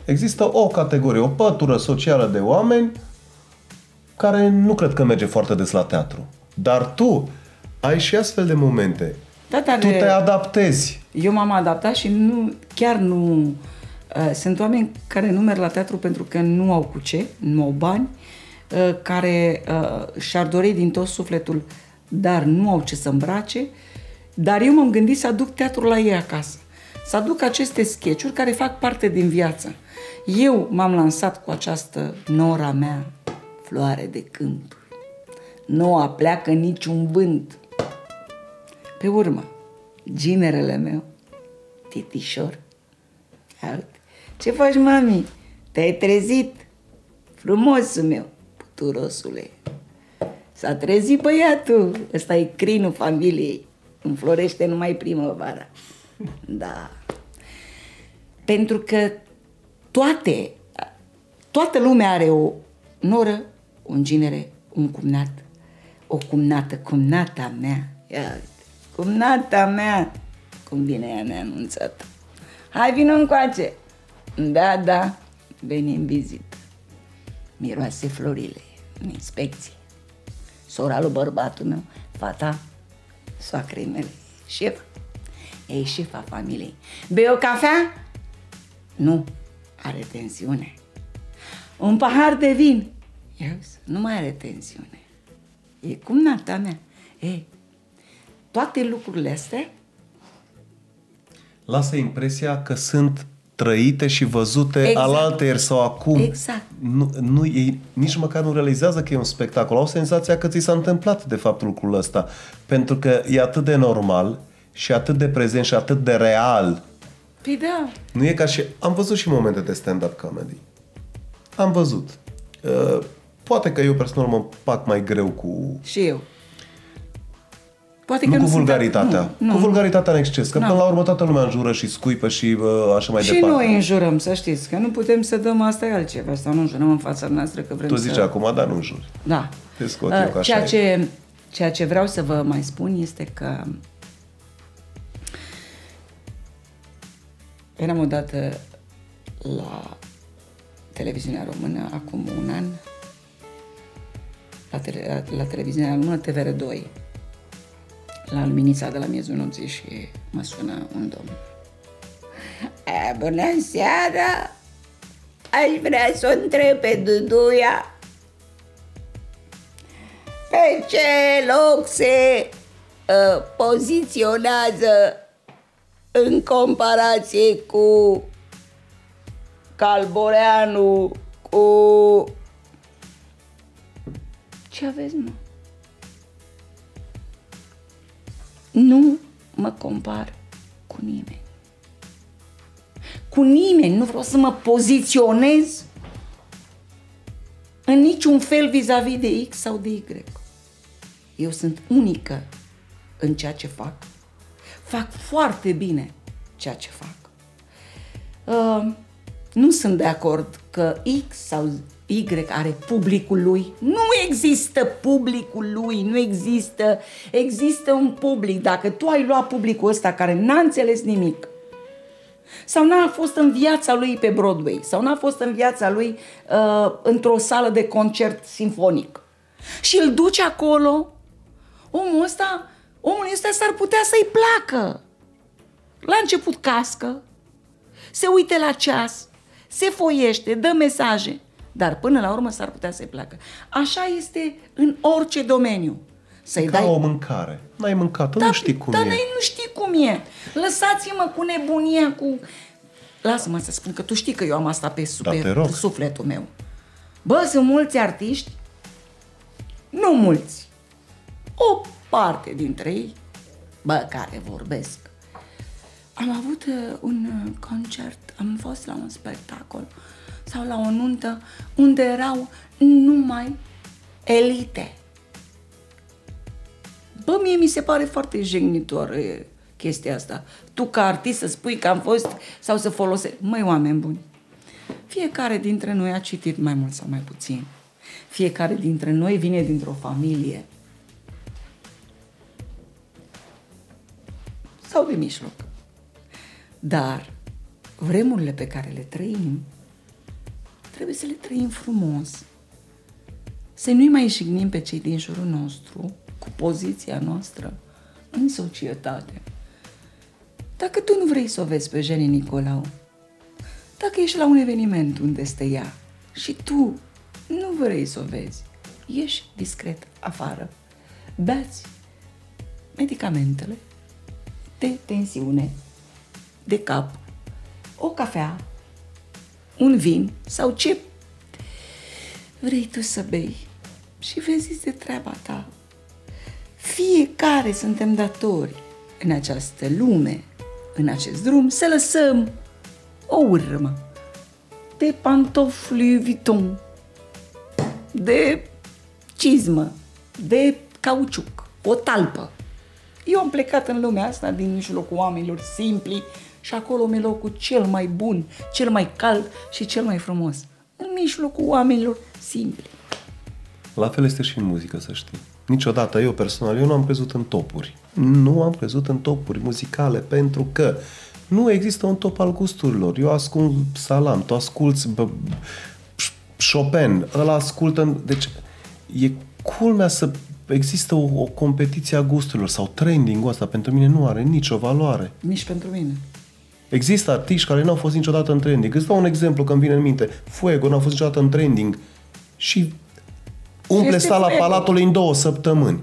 Există o categorie, o pătură socială de oameni care nu cred că merge foarte des la teatru. Dar tu ai și astfel de momente. Da, dar tu te adaptezi. Eu m-am adaptat și nu, chiar nu... Uh, sunt oameni care nu merg la teatru pentru că nu au cu ce, nu au bani, care uh, și-ar dori din tot sufletul, dar nu au ce să îmbrace, dar eu m-am gândit să aduc teatrul la ei acasă, să aduc aceste sketch-uri care fac parte din viață. Eu m-am lansat cu această nora mea, floare de câmp. Nu o apleacă niciun vânt. Pe urmă, ginerele meu, titișor, ce faci, mami? Te-ai trezit? Frumosul meu. Turosule, s-a trezit băiatul, ăsta e crinul familiei, înflorește numai primăvara. Da. Pentru că toate, toată lumea are o noră, un ginere, un cumnat, o cumnată, cumnata mea, ia, cumnata mea, cum bine ea ne-a anunțat. Hai, vină încoace. Da, da, veni în vizită. Miroase florile. În inspecție. Sora lui bărbatul meu, fata soacrei mele, șef. E șefa familiei. Bei o cafea? Nu, are tensiune. Un pahar de vin? Yes. Nu mai are tensiune. E cum nata mea. E, toate lucrurile astea lasă impresia că sunt trăite și văzute exact. Alaltăieri sau acum. Exact. Nu, nu, ei nici măcar nu realizează că e un spectacol. Au senzația că ți s-a întâmplat de fapt lucrul ăsta. Pentru că e atât de normal și atât de prezent și atât de real. Păi da. Nu e ca și... Am văzut și momente de stand-up comedy. Am văzut. Uh, poate că eu personal mă împac mai greu cu... Și eu. Poate nu, că nu cu vulgaritatea. Sunt... Nu, nu, cu vulgaritatea în exces. Că nu. Până la urmă toată lumea înjură și scuipă și uh, așa mai și departe. Și noi înjurăm, să știți, că nu putem să dăm asta e altceva. Asta nu înjurăm în fața noastră că vrem să... Tu zici să... acum, dar nu înjuri. Da. Te scot uh, eu că așa ceea ce, ceea ce vreau să vă mai spun este că eram odată la Televiziunea Română, acum un an, la, tele... la Televiziunea Română T V R doi. La luminița de la miezul nopții și mă sună un domn. E, bună seara! Aș vrea să o întreb pe Duduia pe ce loc se uh, poziționează în comparație cu Calboreanu, cu... Ce aveți, mă? Nu mă compar cu nimeni. Cu nimeni. Nu vreau să mă poziționez în niciun fel vis-a-vis de X sau de Y. Eu sunt unică în ceea ce fac. fac foarte bine ceea ce fac. Uh, nu sunt de acord că X sau Y are publicul lui. Nu există publicul lui, nu există, există un public. Dacă tu ai luat publicul ăsta care n-a înțeles nimic, sau n-a fost în viața lui pe Broadway, sau n-a fost în viața lui uh, într-o sală de concert simfonic, și îl duci acolo, omul ăsta, omul ăsta s-ar putea să-i placă. La început cască, se uită la ceas, se foiește, dă mesaje, dar până la urmă s-ar putea să-i placă. Așa este în orice domeniu. Să-i ca dai... o mâncare. N-ai mâncat-o, da, nu știi cum da, e. Dar nu știi cum e. Lăsați-mă cu nebunia, cu... Lasă-mă să spun că tu știi că eu am asta pe, super, da, pe sufletul meu. Bă, sunt mulți artiști, nu mulți, o parte dintre ei, bă, care vorbesc. Am avut un concert, am fost la un spectacol sau la o nuntă unde erau numai elite. Bă, mie mi se pare foarte jignitoare chestia asta. Tu ca artist să spui că am fost sau să folosești. Măi, oameni buni, fiecare dintre noi a citit mai mult sau mai puțin. Fiecare dintre noi vine dintr-o familie. Sau de mijloc. Dar vremurile pe care le trăim, trebuie să le trăim frumos. Să nu-i mai jignim pe cei din jurul nostru cu poziția noastră în societate. Dacă tu nu vrei să o vezi pe Jeni Nicolau, dacă ești la un eveniment unde stă ea și tu nu vrei să o vezi, ieși discret afară, beați medicamentele de tensiune, de cap, o cafea, un vin sau ce vrei tu să bei și vezi de treaba ta. Fiecare suntem datori în această lume, în acest drum, să lăsăm o urmă de pantofi Louis Vuitton, de cizmă, de cauciuc, o talpă. Eu am plecat în lumea asta din mijlocul oamenilor simpli și acolo mi-e locul cel mai bun, cel mai cald și cel mai frumos. În mijlocul oamenilor simpli. La fel este și în muzică, să știi. Niciodată, eu personal, eu nu am crezut în topuri. Nu am crezut în topuri muzicale pentru că nu există un top al gusturilor. Eu ascult Salam, tu asculți b- Chopin, ăla ascultă... Deci e culmea să există o, o competiție a gusturilor sau trending-ul ăsta. Pentru mine nu are nicio valoare. Nici pentru mine. Există artiști care n-au fost niciodată în trending. Îți dau un exemplu că îmi vine în minte. Fuego n-a fost niciodată în trending și... umple sala Palatului în două săptămâni.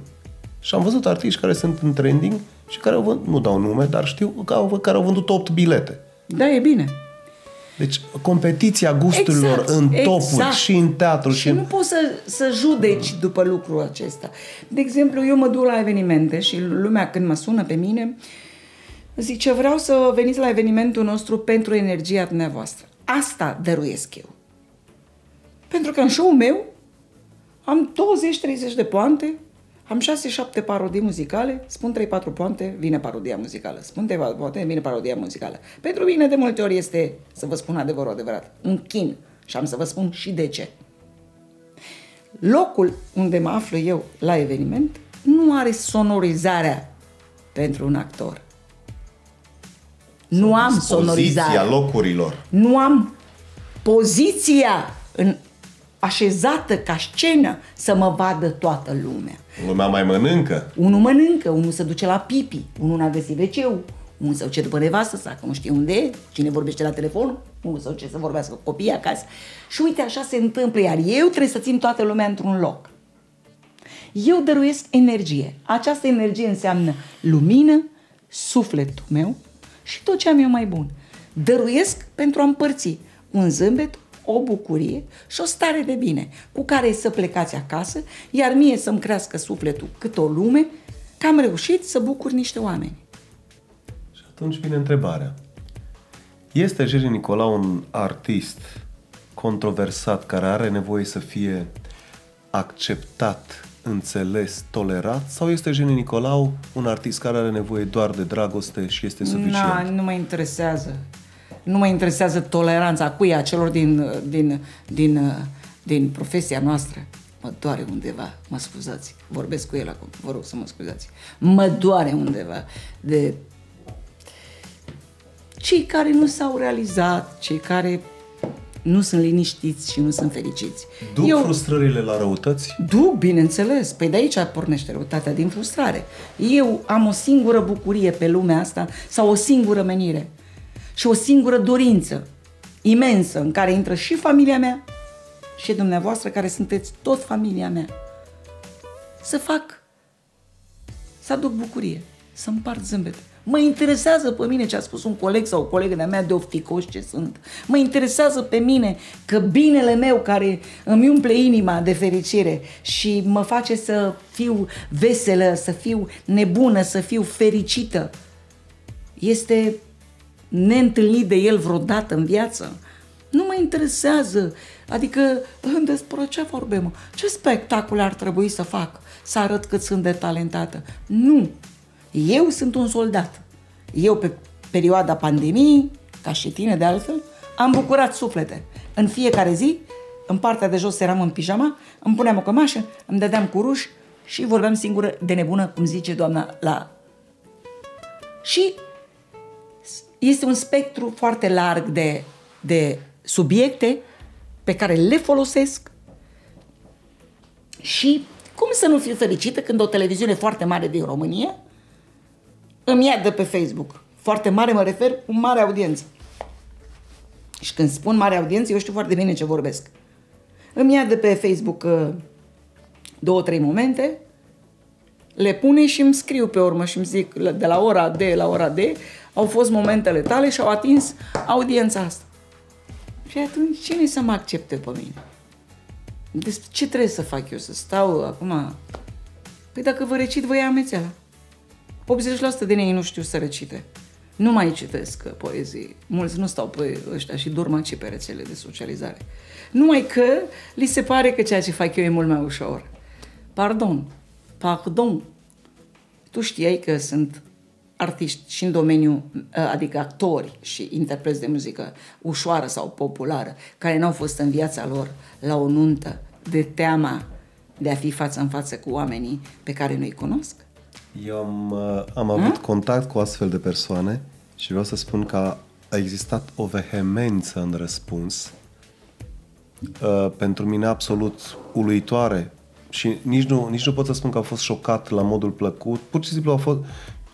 Și am văzut artiști care sunt în trending și care au vândut, nu dau nume, dar știu că au, care au vândut opt bilete. Da, e bine. Deci competiția gusturilor exact, în topuri exact. Și în teatru. Și, și în... nu poți să, să judeci după lucrul acesta. De exemplu, eu mă duc la evenimente și lumea când mă sună pe mine zice, vreau să veniți la evenimentul nostru pentru energia dumneavoastră. Asta dăruiesc eu. Pentru că în show-ul meu am douăzeci treizeci de poante, am șase șapte parodii muzicale, spun trei patru poante, vine parodia muzicală, spun trei patru poante, vine parodia muzicală. Pentru mine de multe ori este, să vă spun adevărul adevărat, un chin și am să vă spun și de ce. Locul unde mă aflu eu la eveniment nu are sonorizarea pentru un actor. Nu am sonorizarea. Poziția locurilor. Nu am poziția în așezată ca scenă să mă vadă toată lumea. Lumea mai mănâncă. Unul mănâncă, unul se duce la pipi, unul n-a găsit ve ce-ul, unul se duce după nevastă sa, că nu știe unde e, cine vorbește la telefon, unul se duce să vorbească cu copiii acasă. Și uite, așa se întâmplă, iar eu trebuie să țin toată lumea într-un loc. Eu dăruiesc energie. Această energie înseamnă lumină, sufletul meu și tot ce am eu mai bun. Dăruiesc pentru a împărți un zâmbet, o bucurie și o stare de bine cu care să plecați acasă, iar mie să-mi crească sufletul cât o lume că am reușit să bucur niște oameni. Și atunci vine întrebarea. Este Jeni Nicolau un artist controversat care are nevoie să fie acceptat, înțeles, tolerat, sau este Jeni Nicolau un artist care are nevoie doar de dragoste și este suficient? Na, nu mă interesează. Nu mă interesează toleranța cuia, celor din, din, din, din profesia noastră. Mă doare undeva, mă scuzați. Vorbesc cu el acum, vă rog să mă scuzați. Mă doare undeva de cei care nu s-au realizat, cei care nu sunt liniștiți și nu sunt fericiți. Duc Eu... frustrările la răutăți? Duc, bineînțeles. Păi de aici pornește răutatea, din frustrare. Eu am o singură bucurie pe lumea asta sau o singură menire și o singură dorință imensă în care intră și familia mea și dumneavoastră, care sunteți tot familia mea. Să fac, să aduc bucurie, să împart zâmbete. Mă interesează pe mine ce a spus un coleg sau o colegă de-a mea de ofticoși ce sunt. Mă interesează pe mine că binele meu, care îmi umple inima de fericire și mă face să fiu veselă, să fiu nebună, să fiu fericită, este neîntâlnit de el vreodată în viață. Nu mă interesează. Adică, despre ce vorbim? Ce spectacole ar trebui să fac? Să arăt cât sunt de talentată? Nu! Eu sunt un soldat. Eu, pe perioada pandemiei, ca și tine de altfel, am bucurat suflete. În fiecare zi, în partea de jos eram în pijama, îmi puneam o cămașă, îmi dădeam cu ruși și vorbeam singură de nebună, cum zice doamna la... Și este un spectru foarte larg de, de subiecte pe care le folosesc și cum să nu fiu fericită când o televiziune foarte mare din România îmi ia de pe Facebook. Foarte mare mă refer cu mare audiență. Și când spun mare audiență, eu știu foarte bine ce vorbesc. Îmi ia de pe Facebook două, trei momente, le pune și îmi scriu pe urmă și îmi zic de la ora D la ora D au fost momentele tale și au atins audiența asta. Și atunci cine să mă accepte pe mine? Deci ce trebuie să fac eu? Să stau acum? Păi dacă vă recit, vă ia amețeala. optzeci la sută din ei nu știu să recite. Nu mai citesc poezii. Mulți nu stau pe ăștia și dorm aici pe rețele de socializare. Numai că li se pare că ceea ce fac eu e mult mai ușor. Pardon, pardon. Tu știai că sunt artiști și în domeniu, adică actori și interpreți de muzică ușoară sau populară, care n-au fost în viața lor la o nuntă de teama de a fi față în față cu oamenii pe care nu-i cunosc? Eu am, am avut contact cu astfel de persoane și vreau să spun că a existat o vehemență în răspuns uh, pentru mine absolut uluitoare și nici nu, nici nu pot să spun că am fost șocat la modul plăcut, pur și simplu a fost,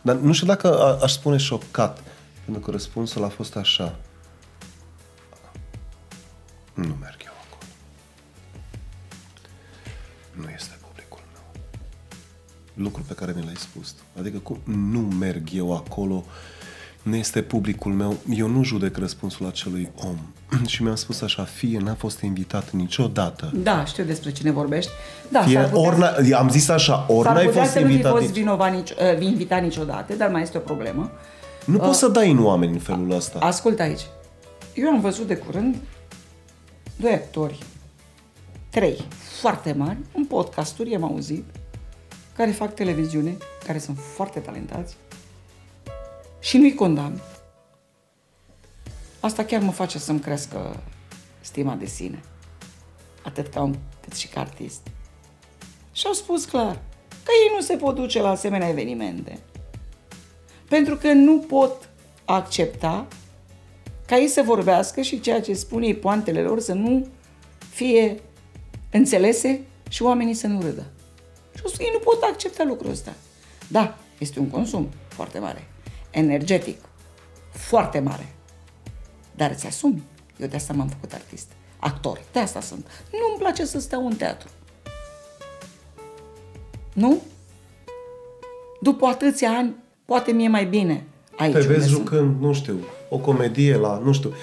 dar nu știu dacă a, aș spune șocat, pentru că răspunsul a fost așa: nu merg eu acolo, nu este lucru pe care mi l-ai spus. Adică cum nu merg eu acolo, nu este publicul meu, eu nu judec răspunsul acelui om. Și mi-am spus așa: fie n-a fost invitat niciodată. Da, știu despre cine vorbești. Da, fie, putea, orna, am zis așa, ori n-ai fost invitat, fost vinovat, nici, uh, invitat niciodată, dar mai este o problemă. Nu uh, poți să dai în oameni în felul ăsta. Ascultă aici. Eu am văzut de curând doi actori, trei foarte mari, în podcasturi am auzit, care fac televiziune, care sunt foarte talentați și nu-i condamn. Asta chiar mă face să-mi crească stima de sine, atât ca om, cât și ca artist. Și au spus clar că ei nu se pot duce la asemenea evenimente, pentru că nu pot accepta ca ei să vorbească și ceea ce spun ei, poantele lor, să nu fie înțelese și oamenii să nu râdă. Și ei nu pot accepta lucrul ăsta. Da, este un consum foarte mare, energetic, foarte mare. Dar îți asumi. Eu de asta m-am făcut artist, actor, de asta sunt. Nu-mi place să stau în teatru. Nu? După atâția ani, poate mi-e mai bine aici. Te vezi jucând, nu știu, o comedie la, nu știu.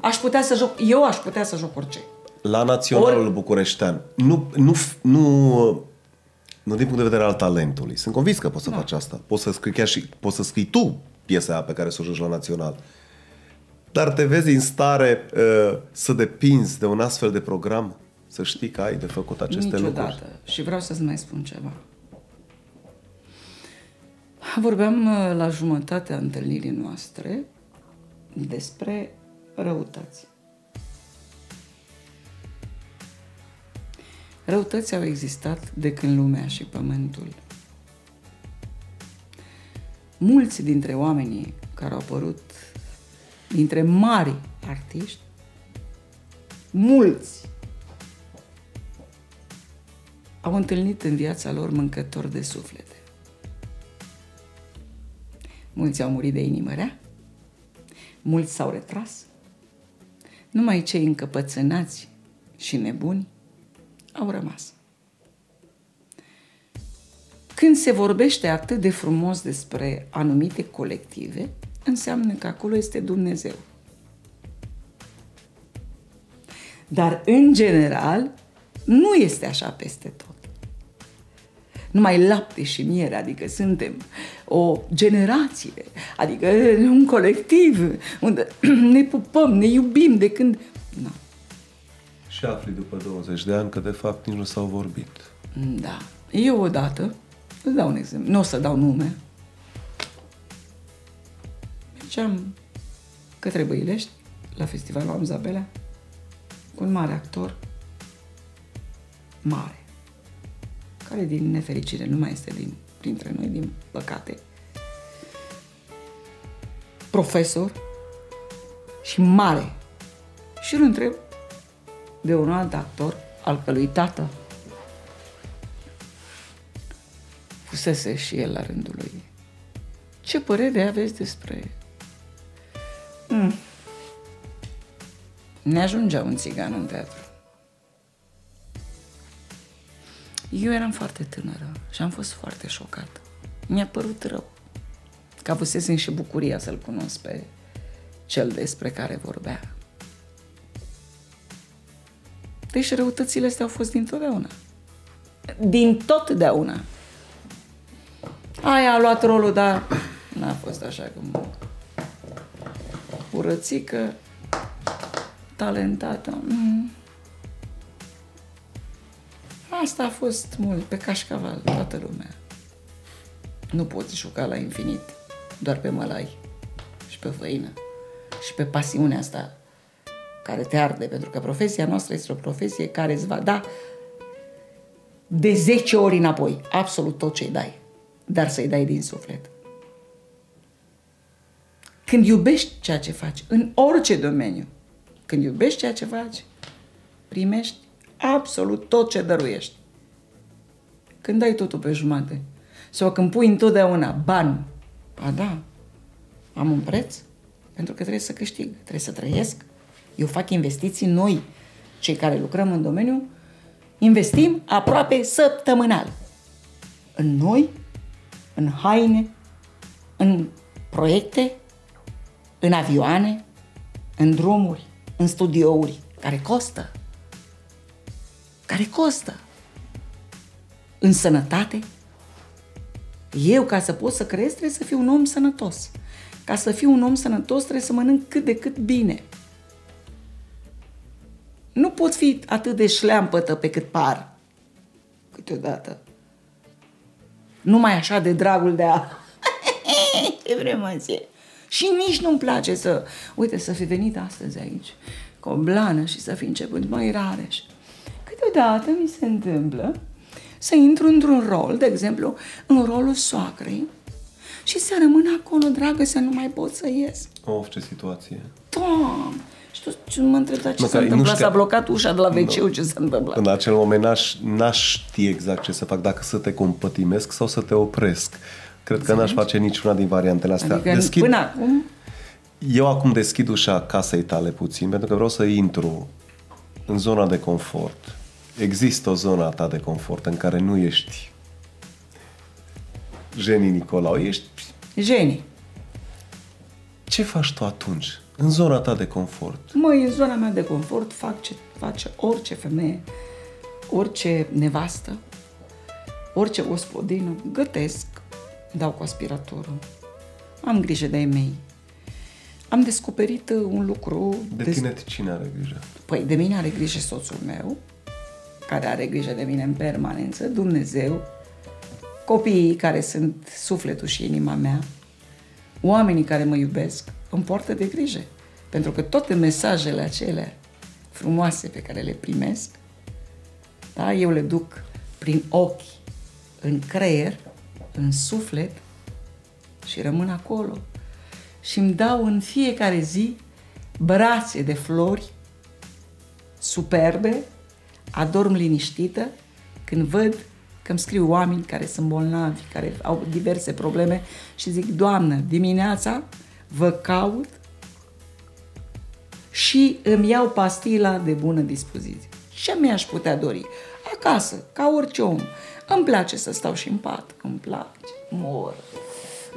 Aș putea să joc, eu aș putea să joc orice. La Naționalul Or... Bucureștean. Nu, nu, nu... Nu din punct de vedere al talentului. Sunt convins că poți să da. faci asta. Poți să scrii chiar și poți să scrii tu piesa aia pe care să o joci la Național. Dar te vezi în stare uh, să depinzi de un astfel de program? să știi că ai de făcut aceste Niciodată. lucruri. Și vreau să-ți mai spun ceva. Vorbeam la jumătatea întâlnirii noastre despre răutăți. Răutăți au existat de când lumea și pământul. Mulți dintre oamenii care au apărut, dintre mari artiști, mulți au întâlnit în viața lor mâncători de suflete. Mulți au murit de inimă rea, mulți s-au retras. Numai cei încăpățânați și nebuni au rămas. Când se vorbește atât de frumos despre anumite colective, înseamnă că acolo este Dumnezeu. Dar, în general, nu este așa peste tot. Numai lapte și miere, adică suntem o generație, adică un colectiv unde ne pupăm, ne iubim de când... No. Și afli după douăzeci de ani că, de fapt, nici nu s-au vorbit. Da. Eu odată, îți dau un exemplu, nu o să dau nume, mergeam către Băilești, la festivalul Amzabelea, cu un mare actor, mare, care din nefericire nu mai este din, printre noi, din păcate, profesor și mare. Și îl întreb de un alt actor, al călui tată fusese și el la rândul lui. Ce părere aveți despre... Mm. Ne ajungea un țigan în teatru. Eu eram foarte tânără și am fost foarte șocată. Mi-a părut rău că avusesem și bucuria să-l cunosc pe cel despre care vorbea. Deci răutățile astea au fost dintotdeauna. Din totdeauna. Aia a luat rolul, dar n-a fost așa cum... Urățică, talentată... Mm. Asta a fost mult, pe cașcaval, toată lumea. Nu poți juca la infinit, doar pe mălai și pe făină și pe pasiunea asta care te arde, pentru că profesia noastră este o profesie care îți va da de zece ori înapoi, absolut tot ce-i dai, dar să-i dai din suflet. Când iubești ceea ce faci, în orice domeniu, când iubești ceea ce faci, primești absolut tot ce dăruiești. Când dai totul pe jumate sau când pui întotdeauna bani, a da, am un preț, pentru că trebuie să câștig, trebuie să trăiesc. Eu fac investiții noi. Cei care lucrăm în domeniu investim aproape săptămânal. În noi, în haine, în proiecte, în avioane, în drumuri, în studiouri, care costă. Care costă. În sănătate. Eu, ca să pot să creez, trebuie să fiu un om sănătos. Ca să fiu un om sănătos, trebuie să mănânc cât de cât bine. Nu pot fi atât de șleampătă pe cât par. Câteodată. Numai așa de dragul de a... Ce vrem azi. Și nici nu-mi place să... Uite, să fi venit astăzi aici cu o blană și să fi început, măi, Rareș. Câteodată mi se întâmplă să intru într-un rol, de exemplu, în rolul soacrei și să rămân acolo, dragă, să nu mai pot să ies. Of, ce situație! Doamne! Și tu mă întrebai ce s-a întâmplat, știa... s-a blocat ușa de la ve ce-ul, no. Ce s-a întâmplat? În acel moment n-aș, n-aș ști exact ce să fac, dacă să te compătimesc sau să te opresc. Cred că n-aș face niciuna din variantele astea. Adică deschid... până acum? Eu acum deschid ușa casei tale puțin, pentru că vreau să intru în zona de confort. Există o zonă a ta de confort în care nu ești Jeni Nicolau, ești... Jeni. Ce faci tu atunci? În zona ta de confort. Măi, în zona mea de confort fac ce face orice femeie, orice nevastă, orice gospodină. Gătesc, dau cu aspiratorul, am grijă de-ai mei. Am descoperit un lucru... De tine des... cine are grijă? Păi, de mine are grijă soțul meu, care are grijă de mine în permanență, Dumnezeu, copiii care sunt sufletul și inima mea, oamenii care mă iubesc, îmi poartă de grijă. Pentru că toate mesajele acelea frumoase pe care le primesc, da, eu le duc prin ochi, în creier, în suflet și rămân acolo. Și îmi dau în fiecare zi brațe de flori superbe, adorm liniștită când văd că îmi scriu oameni care sunt bolnavi, care au diverse probleme și zic, Doamnă, dimineața vă caut și îmi iau pastila de bună dispoziție. Ce mi-aș putea dori? Acasă, ca orice om. Îmi place să stau și în pat, îmi place, mor.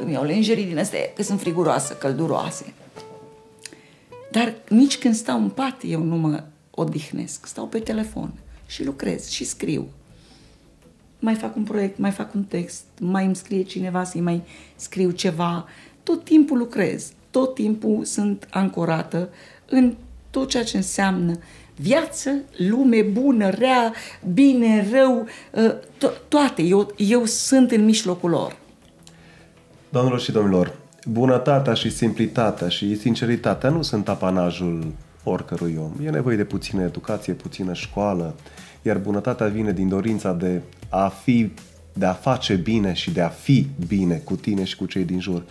Îmi iau lingerii din astea, că sunt friguroase, călduroase. Dar nici când stau în pat eu nu mă odihnesc. Stau pe telefon și lucrez și scriu. Mai fac un proiect, mai fac un text, mai îmi scrie cineva să-i mai scriu ceva. Tot timpul lucrez, tot timpul sunt ancorată în tot ceea ce înseamnă viață, lume bună, rea, bine, rău, to- toate. Eu, eu sunt în mijlocul lor. Doamnelor și domnilor, bunătatea și simplitatea și sinceritatea nu sunt apanajul oricărui om. E nevoie de puțină educație, puțină școală, iar bunătatea vine din dorința de a fi, de a face bine și de a fi bine cu tine și cu cei din jur.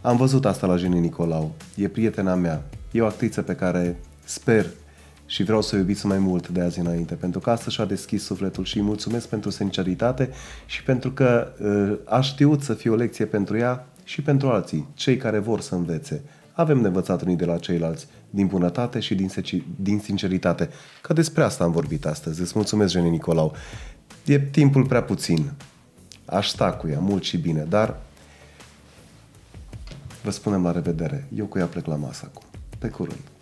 Am văzut asta la Jeni Nicolau. E prietena mea. E o actriță pe care sper și vreau să o iubiți mai mult de azi înainte, pentru că asta și-a deschis sufletul și îi mulțumesc pentru sinceritate și pentru că a știut să fie o lecție pentru ea și pentru alții, cei care vor să învețe. Avem de învățat unii de la ceilalți, din bunătate și din, seci- din sinceritate. Că despre asta am vorbit astăzi. Îți mulțumesc, Jeni Nicolau. E timpul prea puțin. Aș sta cu ea mult și bine, dar vă spunem la revedere. Eu cu ea plec la masă acum. Pe curând.